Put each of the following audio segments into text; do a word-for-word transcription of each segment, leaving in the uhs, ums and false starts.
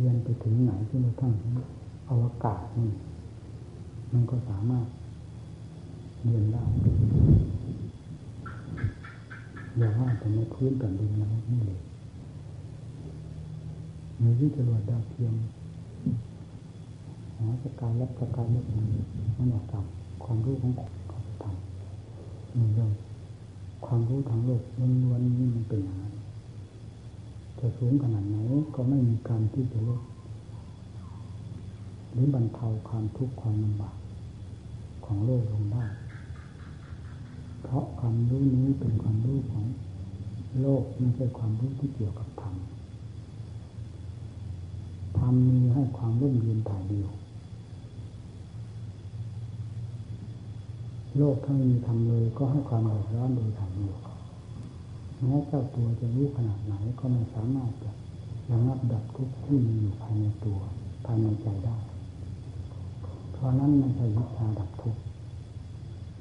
พียรไปถึงไหนจนกระทั่งอวกาศนี่มันก็สามารถเรียนได้อย่าว่าแต่ในพื้นแผ่นดินแล้วนี่เลยมีวิจารณ์ดาวเทียมหาสกายและสกายไม่มีมันออกจากความรู้ของคนเขาทำมีเรื่องความรู้ทางโลกล้วนๆนี่มันเป็นอย่างไรจะสูงขนาดไหนก็ไม่มีการที่จะลดหรือบรรเทาความทุกข์ความลำบากของโลกลงได้เพราะความรู้นี้เป็นความรู้ของโลกไม่ใช่ความรู้ที่เกี่ยวกับธรรมธรรมมีให้ความร่มเย็นถ่ายเดียวโลกถ้ามีธรรมเลยก็ให้ความเดือดร้อนโดยถ่ายเดียวแม้เจ้าตัวจะรู้ขนาดไหนก็ไม่สามารถจะระงับดับทุกข์ที่มีอยู่ภายในตัวภายในใจได้เพราะนั้นไม่ใช่วิชาดับทุกข์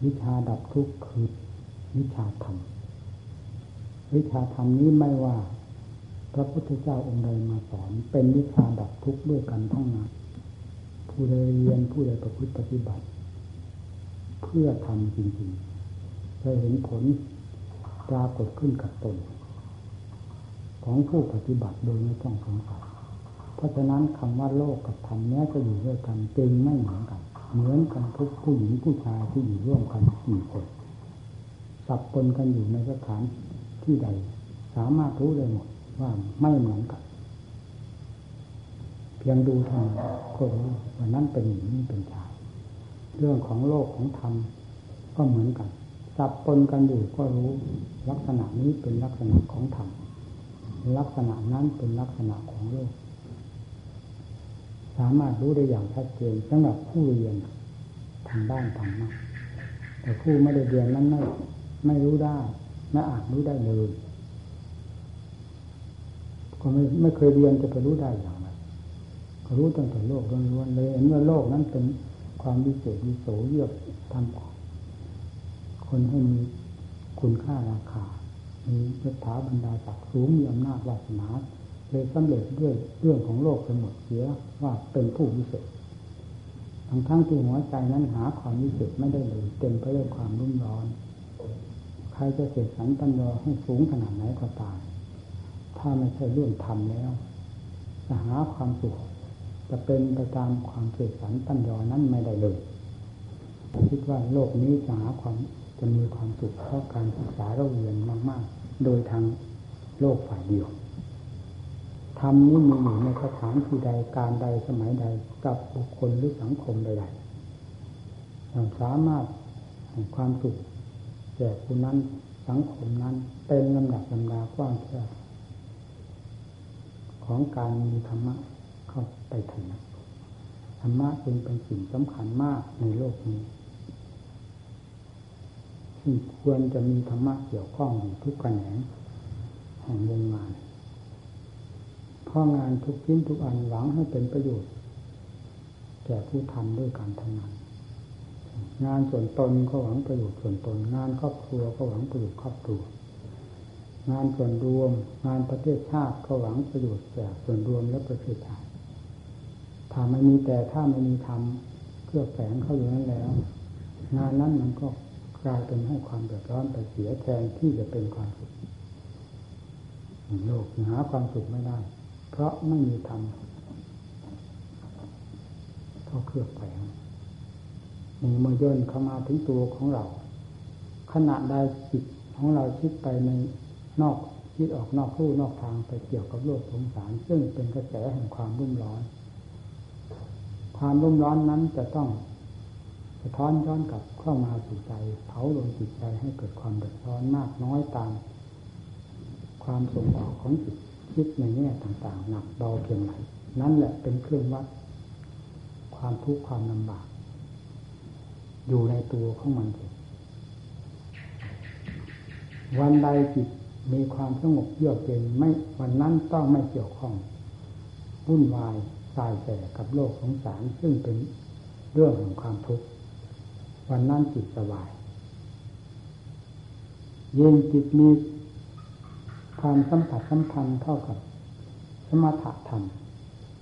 วิชาดับทุกข์คือวิชาธรรมวิชาธรรมนี้ไม่ว่าพระพุทธเจ้าองค์ใดมาสอนเป็นวิชาดับทุกข์ด้วยกันทั้งนั้นผู้ใดเรียนผู้ใดประพฤติปฏิบัติเพื่อทำจริงๆจะเห็นผลปรากฏขึ้นกับตนของผู้ปฏิบัติโดยไม่ต้องสงสัยเพราะฉะนั้นคำว่าโลกกับธรรมนี้จะอยู่ด้วยกันจึงไม่เหมือนกันเหมือนกันทุกผู้หญิงผู้ชายที่อยู่ร่วมกันสี่คนสับปนกันอยู่ในสถานที่ใดสามารถรู้ได้หมดว่าไม่เหมือนกันเพียงดูธรรมก็รู้ว่านั้นเป็นหญิงนี่เป็นชายเรื่องของโลกของธรรมก็เหมือนกันสับปนกันอยู่ก็รู้ลักษณะนี้เป็นลักษณะของธรรมลักษณะนั้นเป็นลักษณะของโลกสามารถรู้ได้อย่างชัดเจนสำหรับผู้เรียนทางด้านธรรมะแต่ผู้ไม่ได้เรียนนั้นไม่ไม่รู้ได้ไม่อาจรู้ได้เลยก็ไม่ไม่เคยเรียนจะไปรู้ได้อย่างไรก็รู้ตั้งแต่โลกล้วนๆเลยเห็นว่าโลกนั้นเป็นความวิเศษวิโสเยือกทำคนให้มีคุณค่าราคามียศถาบรรดาศักดิ์สูงมีอำนาจวาสนาเลยสำเร็จด้วยเรื่องของโลกไปหมดเสียว่าเป็นผู้วิเศษทั้งทั้งที่หัวใจนั้นหาความวิเศษไม่ได้เลยเต็มไปด้วยความรุ่มร้อนใครจะเสกสรรตั้งรอให้สูงขนาดไหนก็ตามถ้าไม่ใช่เรื่องธรรมแล้วจะหาความสุขจะเป็นไปตามความเสกสรรตั้งรอนั้นไม่ได้เลยคิดว่าโลกนี้จะหาความจะมีความสุขเพราะการศึกษาเราเรียนมากๆโดยทางโลกฝ่ายเดียวธรรมนี้มีอยู่ในสถานที่ใดการใดสมัยใดกับบุคคลหรือสังคมใดๆเราสามารถแห่งความสุขแก่ผู้นั้นสังคมนั้นเป็นลำดับลำดากว้างแคบของการมีธรรมะเข้าไปถึงธรรมะจึงเป็นสิ่งสำคัญมากในโลกนี้ซึ่งควรจะมีธรรมะเกี่ยวข้องอยู่ทุกแขนงแห่งวงงานเพราะงานทุกชิ้นทุกอันหวังให้เป็นประโยชน์แก่ผู้ทำด้วยการทำงานงานส่วนตนก็หวังประโยชน์ส่วนตนงานครอบครัวก็หวังประโยชน์ครอบครัวงานส่วนรวมงานประเทศชาติก็หวังประโยชน์แก่ส่วนรวมและประเทศชาติถ้าไม่มีแต่ถ้าไม่มีธรรมเครือแฝงเข้าอยู่นั้นแล้วงานนั้นมันก็กลายเป็นให้ความเดือดร้อนไปเสียแทนที่จะเป็นความสุขโลกหาความสุขไม่ได้เพราะไม่มีธรรมเข้าเครือแฝงมีมโยนเข้ามาถึงตัวของเราขณะใดจิตของเราคิดไปในนอกคิดออกนอกลู่นอกทางไปเกี่ยวกับโลกสงสารซึ่งเป็นกระแสแห่งความรุ่มร้อนความรุ่มร้อนนั้นจะต้องสะท้อนย้อนกลับเข้ามาสู่ใจเผาลงจิตใจให้เกิดความเดือดร้อนมากน้อยตามความส่งออกของจิตคิดในแง่ต่างๆหนักเบาเพียงไหนนั่นแหละเป็นเครื่องวัดความทุกข์ความลำบากอยู่ในตัวของมันเองวันใดจิตมีความสงบเยือกเย็นไม่วันนั้นต้องไม่เกี่ยวข้องวุ่นวายสายแสกับโลกสงสารซึ่งเป็นเรื่องของความทุกข์วันนั้นจิตสบายเย็นจิตมีความสัมผัสสัมพันธ์เท่ากับสมถะธรรม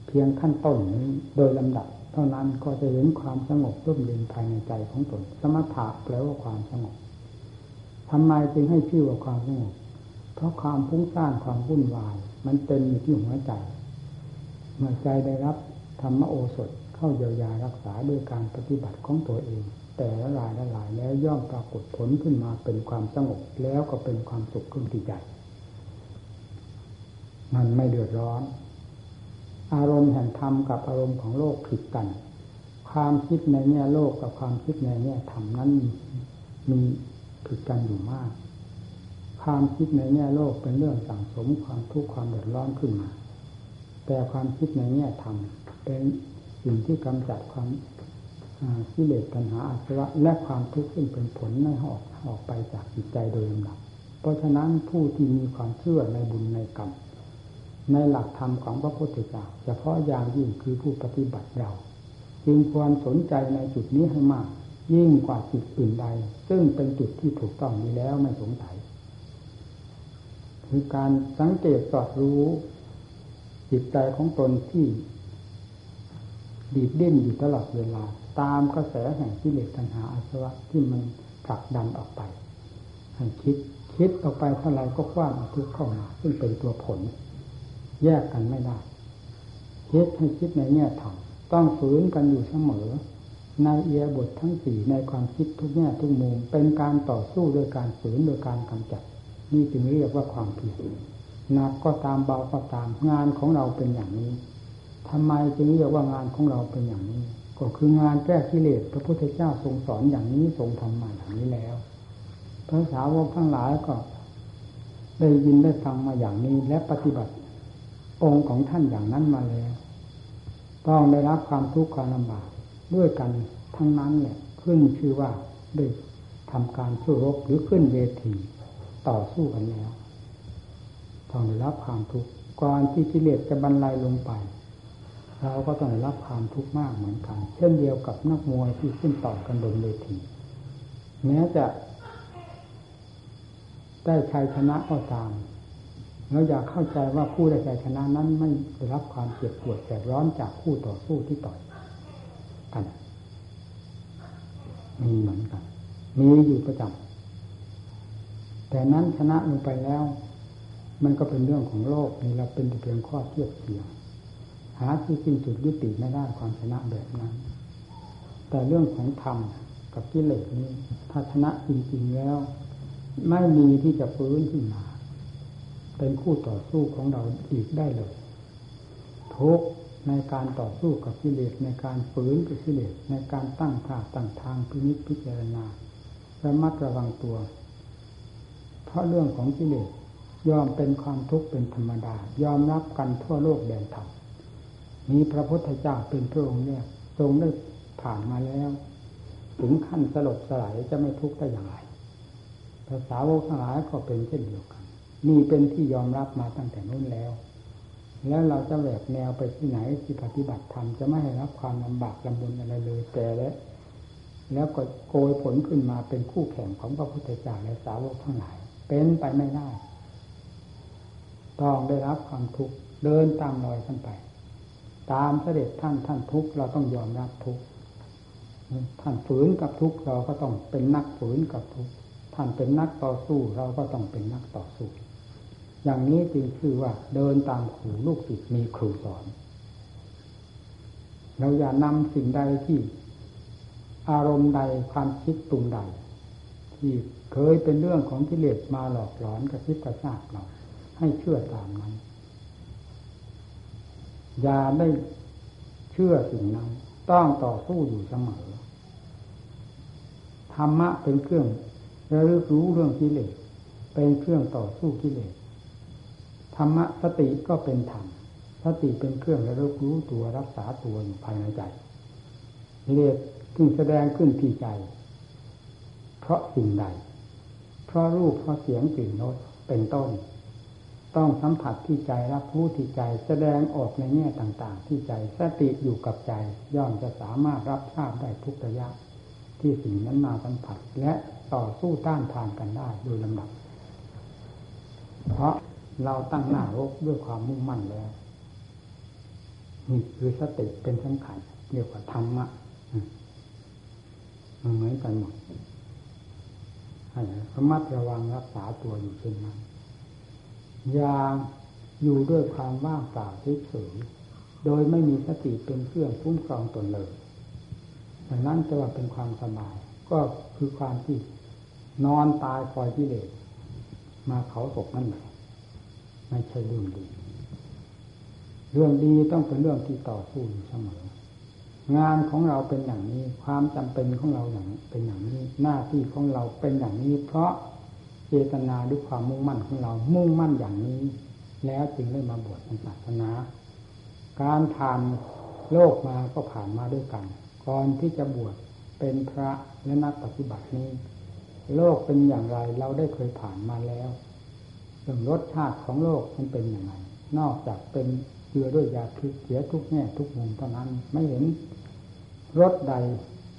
เพียงขั้นต้นนี้โดยลำดับเท่านั้นก็จะเห็นความสงบร่มเย็นภายในใจของตนสมถะแปลว่าความสงบทำไมจึงให้ชื่อว่าความสงบเพราะความฟุ้งซ่านความวุ่นวายมันเต็มอยู่ที่หัวใจเมื่อใจได้รับธรรมโอสถเข้าเยียวยารักษาด้วยการปฏิบัติของตัวเองแต่ละรายละรายแล้วย่อมปรากฏผลขึ้นมาเป็นความสงบแล้วก็เป็นความสุขขึ้นที่ใจมันไม่เดือดร้อนอารมณ์แห่งธรรมกับอารมณ์ของโลกผิดกันความคิดในแง่โลกกับความคิดในแง่ธรรมนั้นมีผิดกันอยู่มากความคิดในแง่โลกเป็นเรื่องสังสมความทุกข์ความเดือดร้อนขึ้นมาแต่ความคิดในแง่ธรรมเป็นสิ่งที่กำจัดความกิเลสตัณหาอาสวะและความทุกข์ซึ่งเป็นผลไม่ออกออกไปจากจิตใจโดยลำดับเพราะฉะนั้นผู้ที่มีความเชื่อในบุญในกรรมในหลักธรรมของพระพุทธเจ้าเฉพาะอย่างยิ่งคือผู้ปฏิบัติเราจึงควรสนใจในจุดนี้ให้มากยิ่งกว่าจุดอื่นใดซึ่งเป็นจุดที่ถูกต้องดีแล้วไม่สงสัยคือการสังเกตสอดรู้จิตใจของตนที่ดีดดิ้นอยู่ตลอดเวลาตามกระแสแห่งกิเลสตัณหาอาสวะที่มันผลักดันออกไปให้คิดคิดออกไปเท่าไรก็คว้างเอาทุกข์เข้ามาซึ่งเป็นตัวผลแยกกันไม่ได้คิดให้คิดในแง่ธรรมต้องฝืนกันอยู่เสมอในเอียบททั้งสี่ในความคิดทุกแง่ทุกมุมเป็นการต่อสู้โดยการฝืนโดยการกำจัดนี่จึงเรียกว่าความเพียรหนักก็ตามเบาก็ตามงานของเราเป็นอย่างนี้ทำไมจึงเรียกว่างานของเราเป็นอย่างนี้ก็คืองานแก้กิเลสพระพุทธเจ้าทรงสอนอย่างนี้ทรงทำมาอย่างนี้แล้วพระสาวกทั้งหลายก็ได้ยินได้ฟังมาอย่างนี้และปฏิบัติองค์ของท่านอย่างนั้นมาแล้วต้องได้รับความทุกข์ความลำบากด้วยกันทั้งนั้นเนี่ยขึ้นชื่อว่าได้ทำการสู้รบหรือขึ้นเวทีต่อสู้กันแล้วต้องได้รับความทุกข์ก่อนที่กิเลสจะบรรลัยลงไปเราก็ต้องได้รับความทุกข์มากเหมือนกันเช่นเดียวกับนักมวยที่ขึ้นต่อกันบนเวทีแม้จะได้ชัยชนะก็ตามเราอยากเข้าใจว่าผู้ได้ชัยชนะนั้นไม่ได้รับความเจ็บปวดแสบร้อนจากคู่ต่อสู้ที่ต่อยกันมีเหมือนกันมีอยู่ประจำแต่นั้นชนะลงไปแล้วมันก็เป็นเรื่องของโลกนี่เราเป็นเพียงข้อเทียบเทียมหาที่สิ้นสุดยุติไม่ได้ความชนะแบบนั้นแต่เรื่องของธรรมกับกิเลสนี้ถ้าชนะจริงๆแล้วไม่มีที่จะฟื้นขึ้นมาเป็นคู่ต่อสู้ของเราอีกได้เลยทุกในการต่อสู้กับกิเลสในการฝืนกับกิเลสในการตั้งท่าตั้งทางพินิจพิจารณาระมัดระวังตัวเพราะเรื่องของกิเลสยอมเป็นความทุกข์เป็นธรรมดายอมรับกันทั่วโลกแดนธรรมมีพระพุทธเจ้าเป็นพระองค์เนี่ยทรงได้ผ่านมาแล้วถึงขั้นสลบสลายจะไม่ทุกข์ได้อย่างไรภาษาโลกทั้งหลายก็เป็นเช่นเดียวกันนี่เป็นที่ยอมรับมาตั้งแต่นู้นแล้วแล้วเราจะแหวกแนวไปที่ไหนที่ปฏิบัติธรรมจะไม่ให้รับความลำบากลำบนอะไรเลยแต่และแล้วก็โกยผลขึ้นมาเป็นคู่แข่งของพระพุทธเจ้าและสาวกทั้งหลายเป็นไปไม่ได้ต้องได้รับความทุกข์เดินตามรอยท่านไปตามเสด็จท่านท่านทุกข์เราต้องยอมรับทุกข์ท่านฝืนกับทุกข์เราก็ต้องเป็นนักฝืนกับทุกข์ท่านเป็นนักต่อสู้เราก็ต้องเป็นนักต่อสู้อย่างนี้จึงชื่อว่าเดินตามครูลูกศิษย์มีครูสอนเราอย่านำสิ่งใดที่อารมณ์ใดความคิดปรุงใดที่เคยเป็นเรื่องของกิเลสมาหลอกหลอนกระซิบกระซาบเราให้เชื่อตามนั้นอย่าได้เชื่อสิ่งนั้นต้องต่อสู้อยู่เสมอธรรมะเป็นเครื่องระลึกรู้เรื่องกิเลสเป็นเครื่องต่อสู้กิเลสธรรมะสติก็เป็นธรรมสติเป็นเครื่องระลึกรู้ตัวรักษาตัวอยู่ภายในใจกิเลสจึงแสดงขึ้นที่ใจเพราะสิ่งใดเพราะรูปเพราะเสียงกลิ่นรสเป็นต้นต้องสัมผัสที่ใจรับรู้ที่ใจแสดงออกในแง่ต่างๆที่ใจสติอยู่กับใจย่อมจะสามารถรับทราบได้ทุกระยะที่สิ่งนั้นมาสัมผัสและต่อสู้ต้านทานกันได้โดยลำดับเพราะเราตั้งหน้ารบด้วยความมุ่งมั่นแล้ว นี่คือสติเป็นสำคัญเรียกว่าธรรมะเหมือนกันหมดให้ระมัดระวังรักษาตัวอยู่เช่นนั้นอย่าอยู่ด้วยความว่างเปล่าเฉยๆโดยไม่มีสติเป็นเครื่องคุ้มครองตนเลยดังนั้นจะว่าเป็นความสบายก็คือความที่นอนตายคอยกิเลสมาเผาศพนั่นแหละไม่ใช่เรื่องดีเรื่องดีต้องเป็นเรื่องที่ต่อสู้อยู่เสมองานของเราเป็นอย่างนี้ความจำเป็นของเราอย่างเป็นอย่างนี้หน้าที่ของเราเป็นอย่างนี้เพราะเจตนาด้วยความมุ่งมั่นของเรามุ่งมั่นอย่างนี้แล้วจึงได้มาบวชในศาสนาการผ่านโลกมาก็ผ่านมาด้วยกันก่อนที่จะบวชเป็นพระและนักปฏิบัตินี้โลกเป็นอย่างไรเราได้เคยผ่านมาแล้วเรื่องรสชาติของโลกมันเป็นอย่างไรนอกจากเป็นเกลือด้วยยาพิษเสียทุกแง่ทุกมุมเท่านั้นไม่เห็นรสใด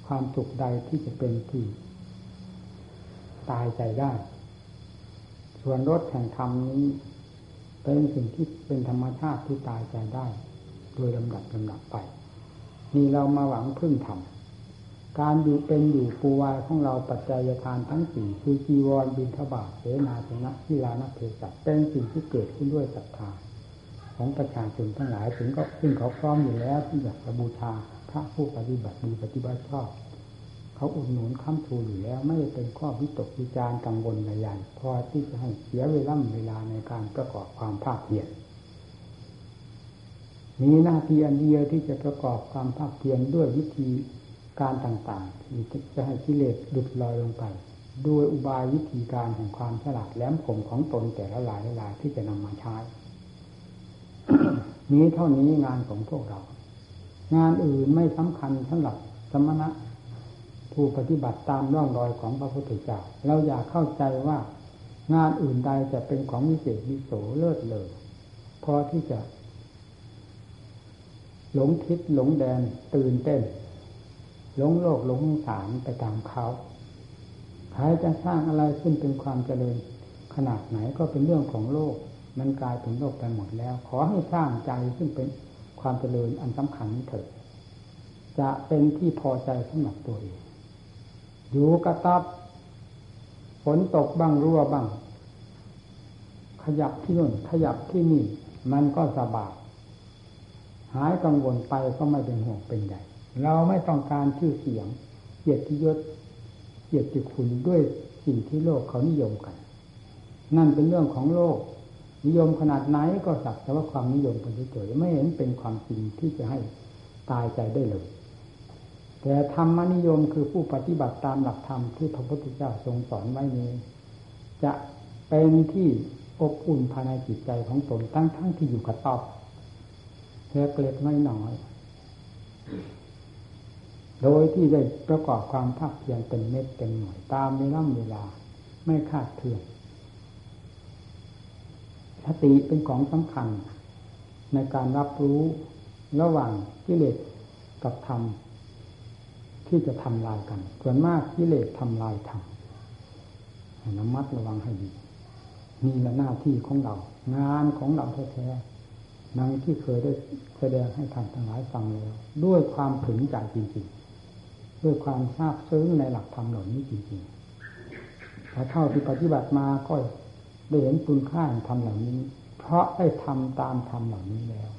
ความสุขใดที่จะเป็นที่ตายใจได้ส่วนรสแห่งธรรมนี้เป็นสิ่งที่เป็นธรรมชาติที่ตายใจได้โดยลำดับลำดับไปนี่เรามาหวังพึ่งธรรมการอยู่เป็นอยู่ปูวายของเราปัจจัยทานทั้งสี่คือจีวรบิณฑบาตเสนาสนะกีฬานักเทศน์เป็นสิ่งที่เกิดขึ้นด้วยศรัทธาของประชาชนทั้งหลายถึงก็ซึ่งเขาพร้อมอยู่แล้วที่อยากจะบูชาพระผู้ปฏิบัติดีปฏิบัติชอบเขาอุดหนุนค้ำชูอยู่แล้วไม่เป็นข้อวิตกวิจารกังวลใดๆพอที่จะให้เสียเวลาเวลาในการประกอบความภาคเพียรมีหน้าที่อันเดียวที่จะประกอบความภาคเพียรด้วยวิธีการต่างๆที่จะให้กิเลสหลุดลอยลงไปด้วยอุบายวิธีการแห่งความฉลาดแหลมคมของตนแต่ละหลายหลายที่จะนำมาใช้ นี้เท่านี้งานของพวกเรางานอื่นไม่สำคัญสำหรับสมณะผู้ปฏิบัติตามร่องรอยของพระพุทธเจ้าเราอย่าเข้าใจว่างานอื่นใดจะเป็นของวิเศษวิโสเลิศเลอพอที่จะหลงทิศหลงแดนตื่นเต้นหลงโลกหลงสารไปตามเขาใครจะสร้างอะไรขึ้นเป็นความเจริญขนาดไหนก็เป็นเรื่องของโลกมันกลายเป็นโลกไปหมดแล้วขอให้สร้างใจซึ่งเป็นความเจริญอันสำคัญนี้เถิดจะเป็นที่พอใจสำหรับตัวเองอยู่กระตับฝนตกบ้างรั่วบ้างขยับที่นู่นขยับที่นี่มันก็สบายหายกังวลไปก็ไม่เป็นห่วงเป็นใหญ่เราไม่ต้องการชื่อเสียงเกียรติยศเกียรติคุณด้วยสิ่งที่โลกเขานิยมกันนั่นเป็นเรื่องของโลกนิยมขนาดไหนก็สักแต่ว่าความนิยมเป็นเฉยๆไม่เห็นเป็นความจริงที่จะให้ตายใจได้เลยแต่ธรรมนิยมคือผู้ปฏิบัติตามหลักธรรมที่พระพุทธเจ้าทรงสอนไว้นี้จะเป็นที่อบอุ่นภายในจิตใจของตนทั้งๆ ท, ที่อยู่กับตอบเล็กเล็กน้อยโดยที่ได้ประกอบความภาคเพียรเป็นเม็ดเป็นหน่วยตามเวลาเวลาไม่ขาดเถื่อนสติเป็นของสำคัญในการรับรู้ระหว่างกิเลสกับธรรมที่จะทำลายกันส่วนมากกิเลสทำลายธรรมให้ระมัดระวังให้ดีนี่แหละหน้าที่ของเรางานของเราแท้ๆนั่นที่เคยได้แสดงให้ท่านทั้งหลายฟังแล้วด้วยความถึงใจจริงๆด้วยความซาบซึ้งในหลักธรรมเหล่านี้จริงๆแต่เท่าที่ปฏิบัติมาก็ได้เห็นคุณค่าของธรรมเหล่านี้เพราะได้ทำตามธรรมเหล่านี้แล้ว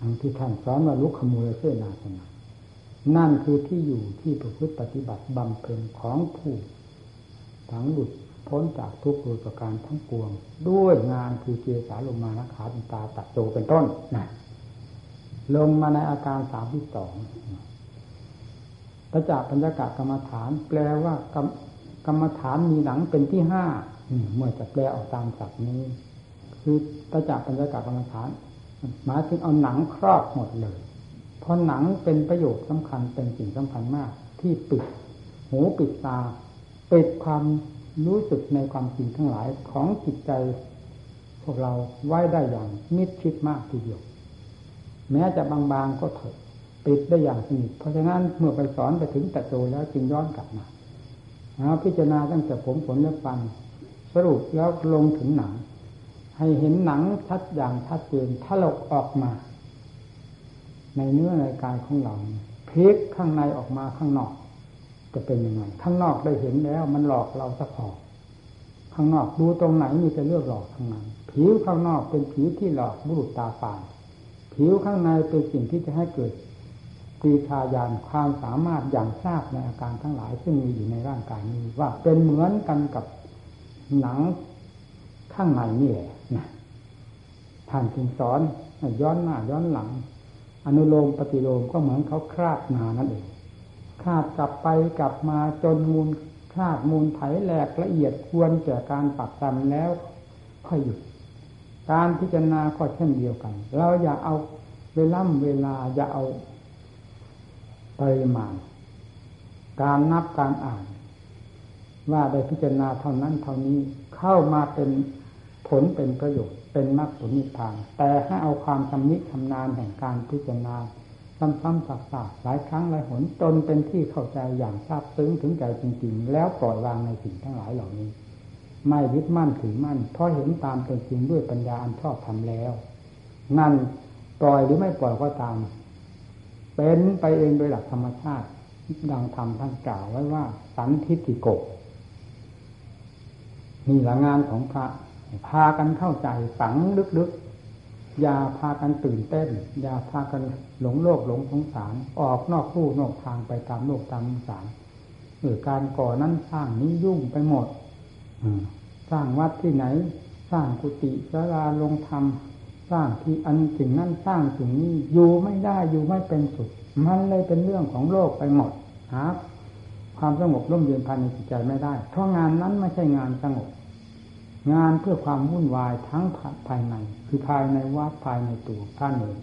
ทั้งที่ท่านสอนว่าลุกขมูลเสนาสนะนั่นคือที่อยู่ที่ประพฤติปฏิบัติบำเพ็ญของผู้ทั้งหลุดพ้นจากทุกข์โดยประการทั้งปวงด้วยงานคือเจสาลงมานะขาบินตาตัดโจเป็นต้นนะลงมาในอาการสามที่สองประจักษ์ปัญญากะกรรมฐานแปลว่ากรรมกรรมฐานมีหลังเป็นที่ห้าเมื่อจะแปลออกตามศัพท์นี้คือประจักษ์ปัญญากะกรรมฐานหมายถึงเอาหนังครอบหมดเลยเพราะหนังเป็นประโยชน์สำคัญเป็นสิ่งสำคัญมากที่ปิดหูปิดตาปิดความรู้สึกในความจริงทั้งหลายของจิตใจพวกเราไว้ได้อย่างมิดชิดมากทีเดียวแม้จะบางๆก็เถอะปิดได้อย่างสนิทเพราะฉะนั้นเมื่อไปสอนไปถึงตะโจแล้วจึงย้อนกลับมาพิจารณาตั้งแต่ผมขนและฟันสรุปแล้วลงถึงหนังให้เห็นหนังชัดอย่างชัดเจนถลกออกมา ในเนื้อในกายของเราพลิกข้างในออกมาข้างนอกจะเป็นยังไงข้างนอกได้เห็นแล้วมันหลอกเราสักพอข้างนอกดูตรงไหนมีแต่เรื่องหลอกทั้งนั้นผิวข้างนอกเป็นผิวที่หลอกบุรุษตาฝาดผิวข้างในเป็นสิ่งที่จะให้เกิดปรีชาญาณความสามารถอย่างทราบในอาการทั้งหลายซึ่งมีอยู่ในร่างกายนี้ว่าเป็นเหมือนกันกับหนังข้างในนี่แหละนะท่านจึงสอนย้อนหน้าย้อนหลังอนุโลมปฏิโลมก็เหมือนเขาคราดนานั่นเองคราดกลับไปกลับมาจนมูลคราดมูลไถแหลกละเอียดควรแก่การปักจำแล้วค่อยหยุดการพิจารณาก็เช่นเดียวกันเราอย่าเอาเวล่ำเวลาอย่าเอาปริมาณการนับการอ่านว่าได้พิจารณาเท่านั้นเท่านี้เข้ามาเป็นผลเป็นประโยชน์เป็นมรรคผลนิพพานแต่ให้เอาความชำนิชำนาญแห่งการพิจารณาซ้ำๆซักๆหลายครั้งหลายหนจนเป็นที่เข้าใจอย่างทราบซึ้งถึงใจจริงๆแล้วปล่อยวางในสิ่งทั้งหลายเหล่านี้ไม่ยึดมั่นถือมั่นเพราะเห็นตามเป็นจริงด้วยปัญญาอันชอบทำแล้วนั่นปล่อยหรือไม่ปล่อยก็ตามเป็นไปเองโดยหลักธรรมชาติดังธรรมท่านกล่าวไว้ว่าสันทิฏฐิโกนี่ละงานของพระพากันเข้าใจฝังลึกๆอย่าพากันตื่นเต้นอย่าพากันหลงโลกหลงสงสารออกนอกลู่นอกทางไปตามโลกตามสงสารหรือการก่อนั้นสร้างนี้ยุ่งไปหมดสร้างวัดที่ไหนสร้างกุฏิศาลาลงธรรมสร้างที่อันสิ่งนั้นสร้างสิ่งนี้อยู่ไม่ได้อยู่ไม่เป็นสุขมันเลยเป็นเรื่องของโลกไปหมดหาความสงบร่มเย็นภายในจิตใจไม่ได้เพราะงานนั้นไม่ใช่งานสงบงานเพื่อความวุ่นวายทั้งภายในคือภายในวัดภายในตัวท่านเอง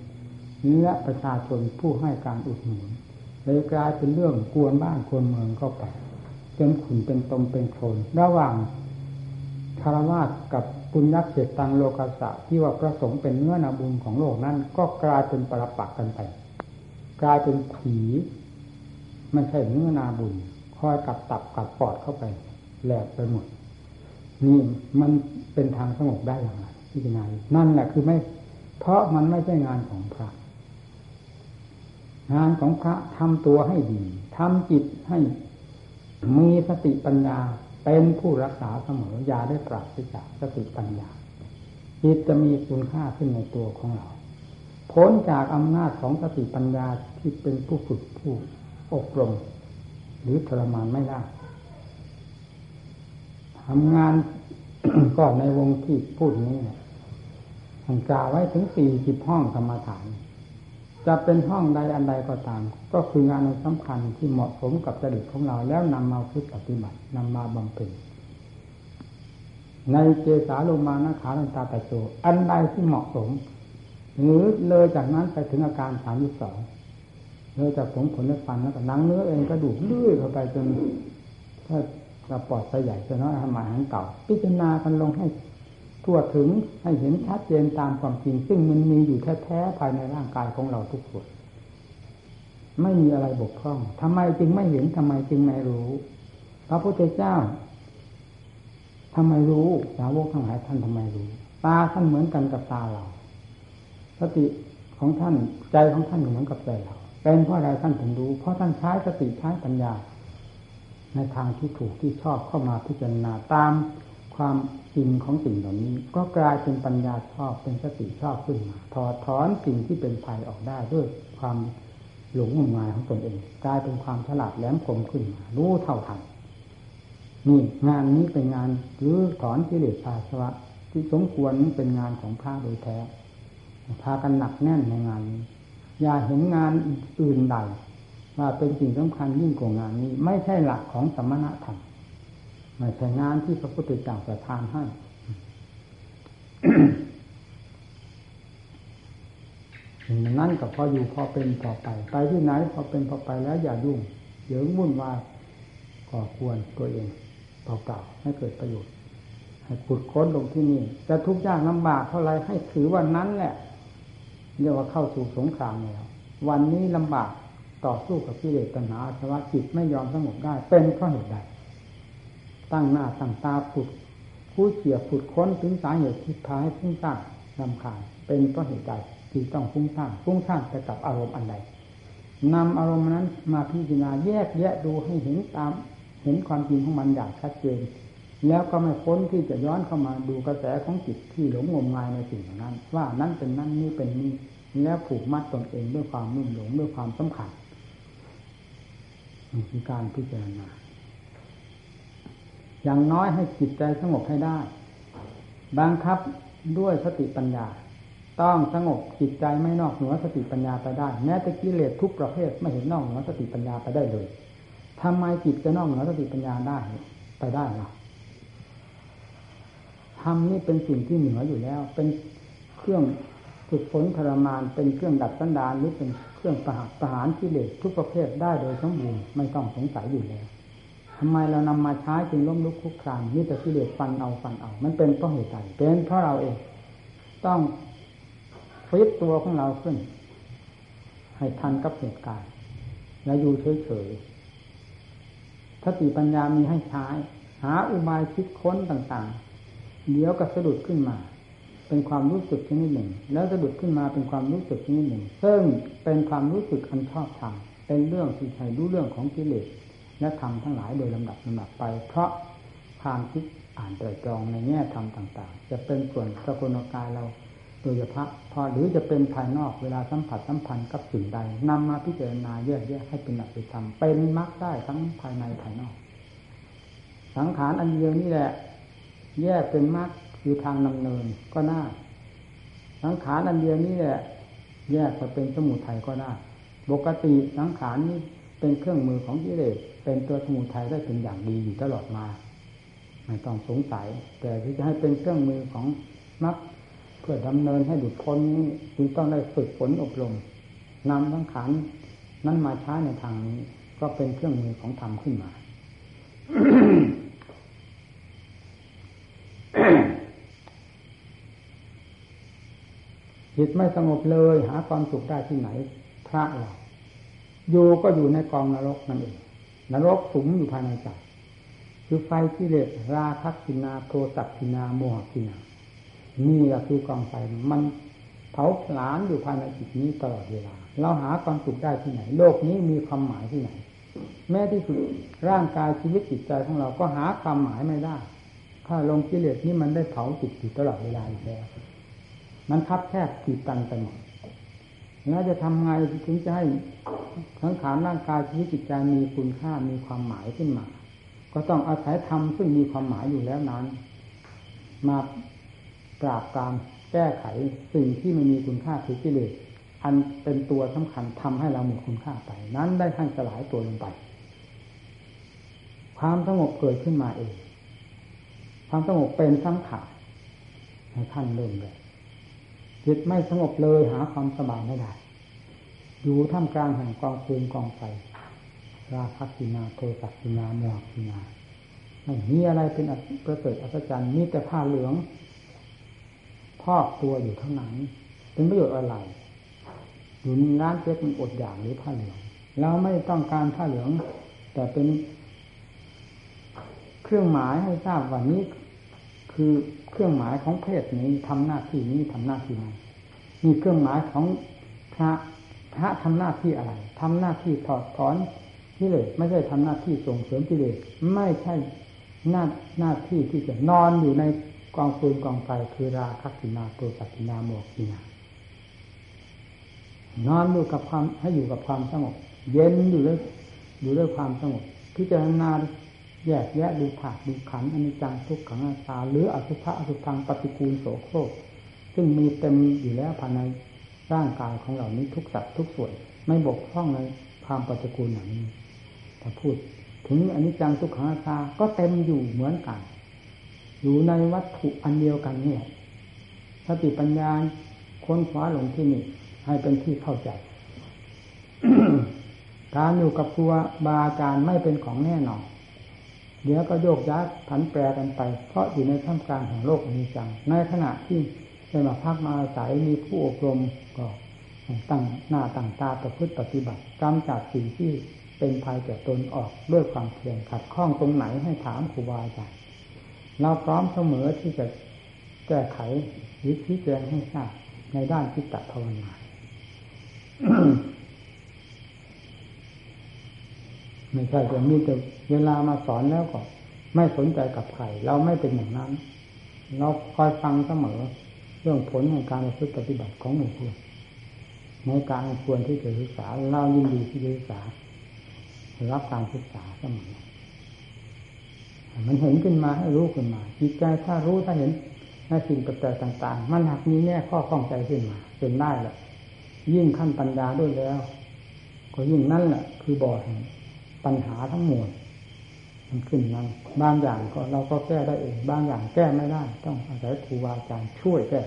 และประชาชนผู้ให้การอุดหนุนเลยกลายเป็นเรื่องกวนบ้านกวนเมืองเข้าไปจนขุ่นเป็นตมเป็นโคลนระหว่างคารวะกับปุญญเขตังโลกัสสะที่ว่าพระสงฆ์เป็นเนื้อนาบุญของโลกนั้นก็กลายเป็นปรปักษ์กันไปกลายเป็นผีไม่ใช่เนื้อนาบุญคอยกับตับกับปอดเข้าไปแหลกไปหมดนี่มันเป็นทางสงบได้อย่างไรพิจารณานั่นแหละคือไม่เพราะมันไม่ใช่งานของพระงานของพระทำตัวให้ดีทำจิตให้มีสติปัญญาเป็นผู้รักษาเสมอยาได้ปราศจากสติปัญญาจิตจะมีคุณค่าขึ้นในตัวของเราพ้นจากอำนาจของสติปัญญาที่เป็นผู้ฝึกผู้อบรมหรือทรมานไม่ได้ทำงาน ก็ในวงที่พูดนี้ท่านกล่าวไว้ถึงสี่สิบห้องกรรมฐานจะเป็นห้องใดอันใดก็ตามก็คืองานสำคัญที่เหมาะสมกับจริตของเราแล้วนำมาฝึกปฏิบัตินำมาบำเพ็ญในเจสาโลมานะขาลันตาตะโจอันใดที่เหมาะสมหรือเลยจากนั้นไปถึงอาการสามสิบสองเลยจากผมขนและฟันแล้วก็หนังเนื้อเอ็นกระดูกเลื่อยเข้าไปจนถ้ากระปอดไส้ใหญ่จะน้อยทำหมายหันเก่าพิจารณากันลงให้ทั่วถึงให้เห็นชัดเจนตามความจริงซึ่งมันมีอยู่แท้ๆภายในร่างกายของเราทุกส่วนไม่มีอะไรบกพร่องทำไมจึงไม่เห็นทำไมจึงไม่รู้พระพุทธเจ้าทำไมรู้สาวกทั้งหลายท่านทำไมรู้ตาท่านเหมือนกันกับตาเราสติของท่านใจของท่านเหมือนกับใจเราเป็นเพราะอะไรท่านถึงรู้เพราะท่านใช้สติใช้ปัญญาในทางที่ถูกที่ชอบเข้ามาพิจารณาตามความจริงของสิ่งเหล่านี้ก็กลายเป็นปัญญาชอบเป็นสติชอบขึ้นมาถอดถอนสิ่งที่เป็นภัยออกได้ด้วยความหลงงมงายของตนเองกลายเป็นความฉลาดแหลมคมขึ้นมารู้เท่าทันนี่งานนี้เป็นงานหรือถอนกิเลสอาสวะที่สมควรเป็นงานของพระโดยแท้พากันหนักแน่นในงานนี้อย่าเห็นงานอื่นใดว่าเป็นสิ่งสำคัญยิ่งกว่างานนี้ไม่ใช่หลักของสมณธรรมไม่ใช่งานที่พระพุทธเจ้าประทานให้ นั่นก็พออยู่พอเป็นพอไปไปที่ไหนพอเป็นพอไปแล้วอย่ายุ่งเดี๋ยววุ่นวายก่อควรตัวเองเปล่าๆให้เกิดประโยชน์ให้ขุดค้นลงที่นี่จะทุกข์ยากลำบากเท่าไรให้ถือว่านั้นแหละเรียกว่าเข้าสู่สงครามแล้ววันนี้ลำบากต่อสู้กับกิเลสตัณหาอาสวะจิตไม่ยอมสงบได้เป็นเพราะเหตุใดตั้งหน้าตั้งตาขุดคู่เขี่ยขุดค้นถึงสาเหตุที่พาให้ฟุ้งซ่านรำคาญเป็นเพราะเหตุใด จึงต้องฟุ้งซ่านฟุ้งซ่านไปกับอารมณ์อันใดนำอารมณ์นั้นมาพิจารณาแยกแยะดูให้เห็นตามเห็นความจริงของมันอย่างชัดเจนแล้วก็ไม่พ้นที่จะย้อนเข้ามาดูกระแสของจิตที่หลงงมงายในสิ่งนั้นว่านั้นเป็นนั้นนี่เป็นนี่แล้วผูกมัดตนเองด้วยความลุ่มหลงด้วยความสำคัญนี่คือการพิจารณาอย่างน้อยให้จิตใจสงบให้ได้บังคับด้วยสติปัญญาต้องสงบจิตใจไม่นอกเหนือสติปัญญาไปได้แม้แต่กิเลสทุกประเภทไม่เห็นนอกเหนือสติปัญญาไปได้เลยทำไมจิตจะนอกเหนือสติปัญญาได้ไปได้ล่ะธรรมนี่เป็นสิ่งที่เหนืออยู่แล้วเป็นเครื่องฝึกฝนทรมานเป็นเครื่องดับสันดานหรือเป็นเครื่องประหัตประหารกิเลสทุกประเภทได้โดยสมบูรณ์ไม่ต้องสงสัยอยู่แล้วทำไมเรานำมาใช้จึงล้มลุกคลุกคลานนี่แต่กิเลสฟันเอาฟันเอามันเป็นเพราะเหตุใดเป็นเพราะเราเองต้องฟิตตัวของเราขึ้นให้ทันกับเหตุการณ์และอยู่เฉยๆสติปัญญามีให้ใช้หาอุบายคิดค้นต่างๆเดี๋ยวก็สะดุดขึ้นมาเป็นความรู้สึกชนิดหนึ่งแล้วสะดุดขึ้นมาเป็นความรู้สึกชนิดหนึ่งซึ่งเป็นความรู้สึกอันชอบธรรมเป็นเรื่องที่ใครรู้เรื่องของกิเลสและธรรมทั้งหลายโดยลำดับลำดับไปเพราะความคิดอ่านไตร่ตรองในแง่ธรรมต่างๆจะเป็นส่วนสกลกายเราโดยเฉพาะพอหรือจะเป็นภายนอกเวลาสัมผัสสัมพันธ์กับสิ่งใดนำมาพิจารณาแยกแยะให้เป็นหลักเป็นธรรมเป็นมรรคได้ทั้งภายในภายนอกสังขารอันเดียวนี่แหละแยกเป็นมรรคคือทางดำเนินก็ได้สังขารอันเดียวนี่แหละแยกมาเป็นสมุทัยก็ได้ปกติสังขารนี้เป็นเครื่องมือของกิเลสเป็นตัวสมุทัยได้เป็นอย่างดีอยู่ตลอดมาไม่ต้องสงสัยแต่ที่จะให้เป็นเครื่องมือของมรรคเพื่อดำเนินให้หลุดพ้นนี้จึงต้องได้ฝึกฝนอบรมนำสังขารนั้นมาใช้ในทางนี้ก็เป็นเครื่องมือของธรรมขึ้นมา จิตไม่สงบเลยหาความสุขได้ที่ไหนพระเราโยก็อยู่ในกองนรกนั่นเองนรกสุมอยู่ภายในใจคือไฟกิเลสราคะกินาโทสะกินาโมหกินานี่แหละคือกองไฟมันเผาผลาญอยู่ภายในจิตนี้ตลอดเวลาเราหาความสุขได้ที่ไหนโลกนี้มีความหมายที่ไหนแม้ที่สุดร่างกายชีวิตจิตใจของเราก็หาความหมายไม่ได้ถ้าลงกิเลสนี้มันได้เผาจิตอยู่ตลอดเวลาอยู่แล้วมันคับแคบติดตันไปหมดแล้วจะทำไงถึงจะให้สังขารร่างกายชีวิตจิตใจมีคุณค่ามีความหมายขึ้นมาก็ต้องอาศัยธรรมซึ่งมีความหมายอยู่แล้วนั้นมาปราบปรามแก้ไขสิ่งที่ไม่มีคุณค่าคือกิเลสอันเป็นตัวสำคัญทำให้เราหมดคุณค่าไปนั้นได้ท่านสลายตัวลงไปความสงบเกิดขึ้นมาเองความสงบเป็นสังขารให้ท่านเริ่มเลยจิตไม่สงบเลยหาความสบายไม่ได้อยู่ท่ามกลางแห่งกองเพลิงกองไฟราคะกินาโทสะกินาโมหกินาไม่มีอะไรเป็นประเสริฐอัศจรรย์มีแต่ผ้าเหลืองพอกตัวอยู่ข้างหลังเป็นประโยชน์อะไรอยู่ในร้านเล็กมันอดอยากหรือผ้าเหลืองเราไม่ต้องการผ้าเหลืองแต่เป็นเครื่องหมายให้ทราบว่านี้คือเครื่องหมายของเพศนี้ทำหน้าที่นี้ทำหน้าที่นั้นมีเครื่องหมายของพระพระทำหน้าที่อะไรทำหน้าที่ถอดถอนกิเลสไม่ใช่ทำหน้าที่ส่งเสริมกิเลสไม่ใช่หน้าหน้าที่ที่จะนอนอยู่ในกองฟืนกองไฟคือราคะกินาโทสะกินาโมหกินานอนอยู่กับความให้อยู่กับความสงบเย็นอยู่ด้วยอยู่ด้วยความสงบพิจารณาแยกแยะดูธาตุดูขันธ์อนิจจังทุกขังอนัตตาหรืออสุภะอสุภังปฏิกูลโสโครกซึ่งมีเต็มอยู่แล้วภายในร่างกายของเรานี้ทุกสัดทุกส่วนไม่บกพร่องในความปฏิกูลอย่างนี้ถ้าพูดถึงอนิจจังทุกขังอนัตตาก็เต็มอยู่เหมือนกันอยู่ในวัตถุอันเดียวกันเนี่ยสติปัญญาค้นคว้าลงที่นี่ให้เป็นที่เข้าใจ การอยู่กับครูบาอาจารย์ไม่เป็นของแน่นอนเดี๋ยวก็โยกย้ายผันแปรกันไปเพราะอยู่ในท่ามกลางของโลกนี้จังในขณะที่ได้มาพักมาอาศัยมีผู้อบรมก็ตั้งหน้าตั้งตาประพฤติปฏิบัติกำจัดสิ่งที่เป็นภัยแก่ตนออกด้วยความเพียรขัดข้องตรงไหนให้ถามครูบาอาจารย์เราพร้อมเสมอที่จะแก้ไขหรือชี้แจงให้ทราบ ในด้านจิตตภาวนา ไม่ใช่จะมีแต่เวลามาสอนแล้วก็ไม่สนใจกับใครเราไม่เป็นอย่างนั้นเราคอยฟังเสมอเรื่องผลของการปฏิบัติของหมู่เพื่อนในการควรที่จะศึกษาเรายินดีที่จะศึกษารับการศึกษาเสมอมันเห็นขึ้นมาให้รู้ขึ้นมาจิตใจถ้ารู้ถ้าเห็นในสิ่งปัจจัยต่างๆมันหากมีแง่ข้อข้องใจขึ้นมาจนได้แหละยิ่งขั้นปัญญาด้วยแล้วก็ยิ่งนั่นแหละคือบ่อแห่งปัญหาทั้งมวลมันขึ้นนั้นบางอย่างก็เราก็แก้ได้เองบางอย่างแก้ไม่ได้ต้องอาศัยครูบาอาจารย์ช่วยแก้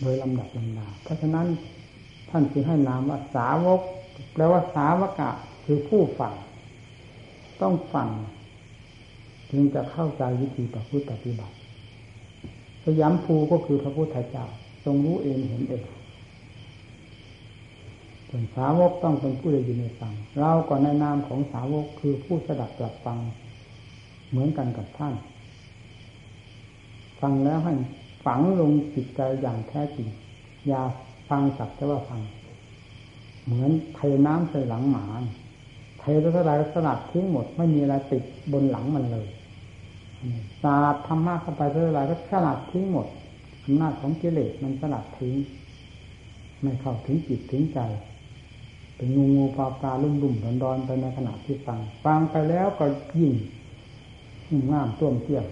โดยลำดับลำดาเพราะฉะนั้นท่านจึงให้นามว่าสาวกแปลว่าสาวกะคือผู้ฟังต้องฟังจึงจะเข้าใจวิธีประพฤติปฏิบัติพยามภูก็คือพระพุทธเจ้าทรงรู้เองเห็นเองส่วนสาวกต้องเป็นผู้ได้ยินได้ฟังเราก็ในนามของสาวกคือผู้สดับตรับฟังเหมือนกันกับท่านฟังแล้วให้ฝังลงจิตใจอย่างแท้จริงอย่าฟังสักแต่ว่าฟังเหมือนเทน้ำใส่หลังหมาเทแล้วสลายสลัดทิ้งหมดไม่มีอะไรติดบนหลังมันเลยสาดธรรมะเข้าไปสลายก็สลัดทิ้งหมดอำนาจของกิเลสมันสลัดทิ้งไม่เข้าถึงจิตถึงใจเป็นงูงูปลาปลาลุ่มลุ่มดอนดอนไปในขณะที่ฟังฟังไปแล้วก็ยิ่งง่ามต้วมเตี้ยม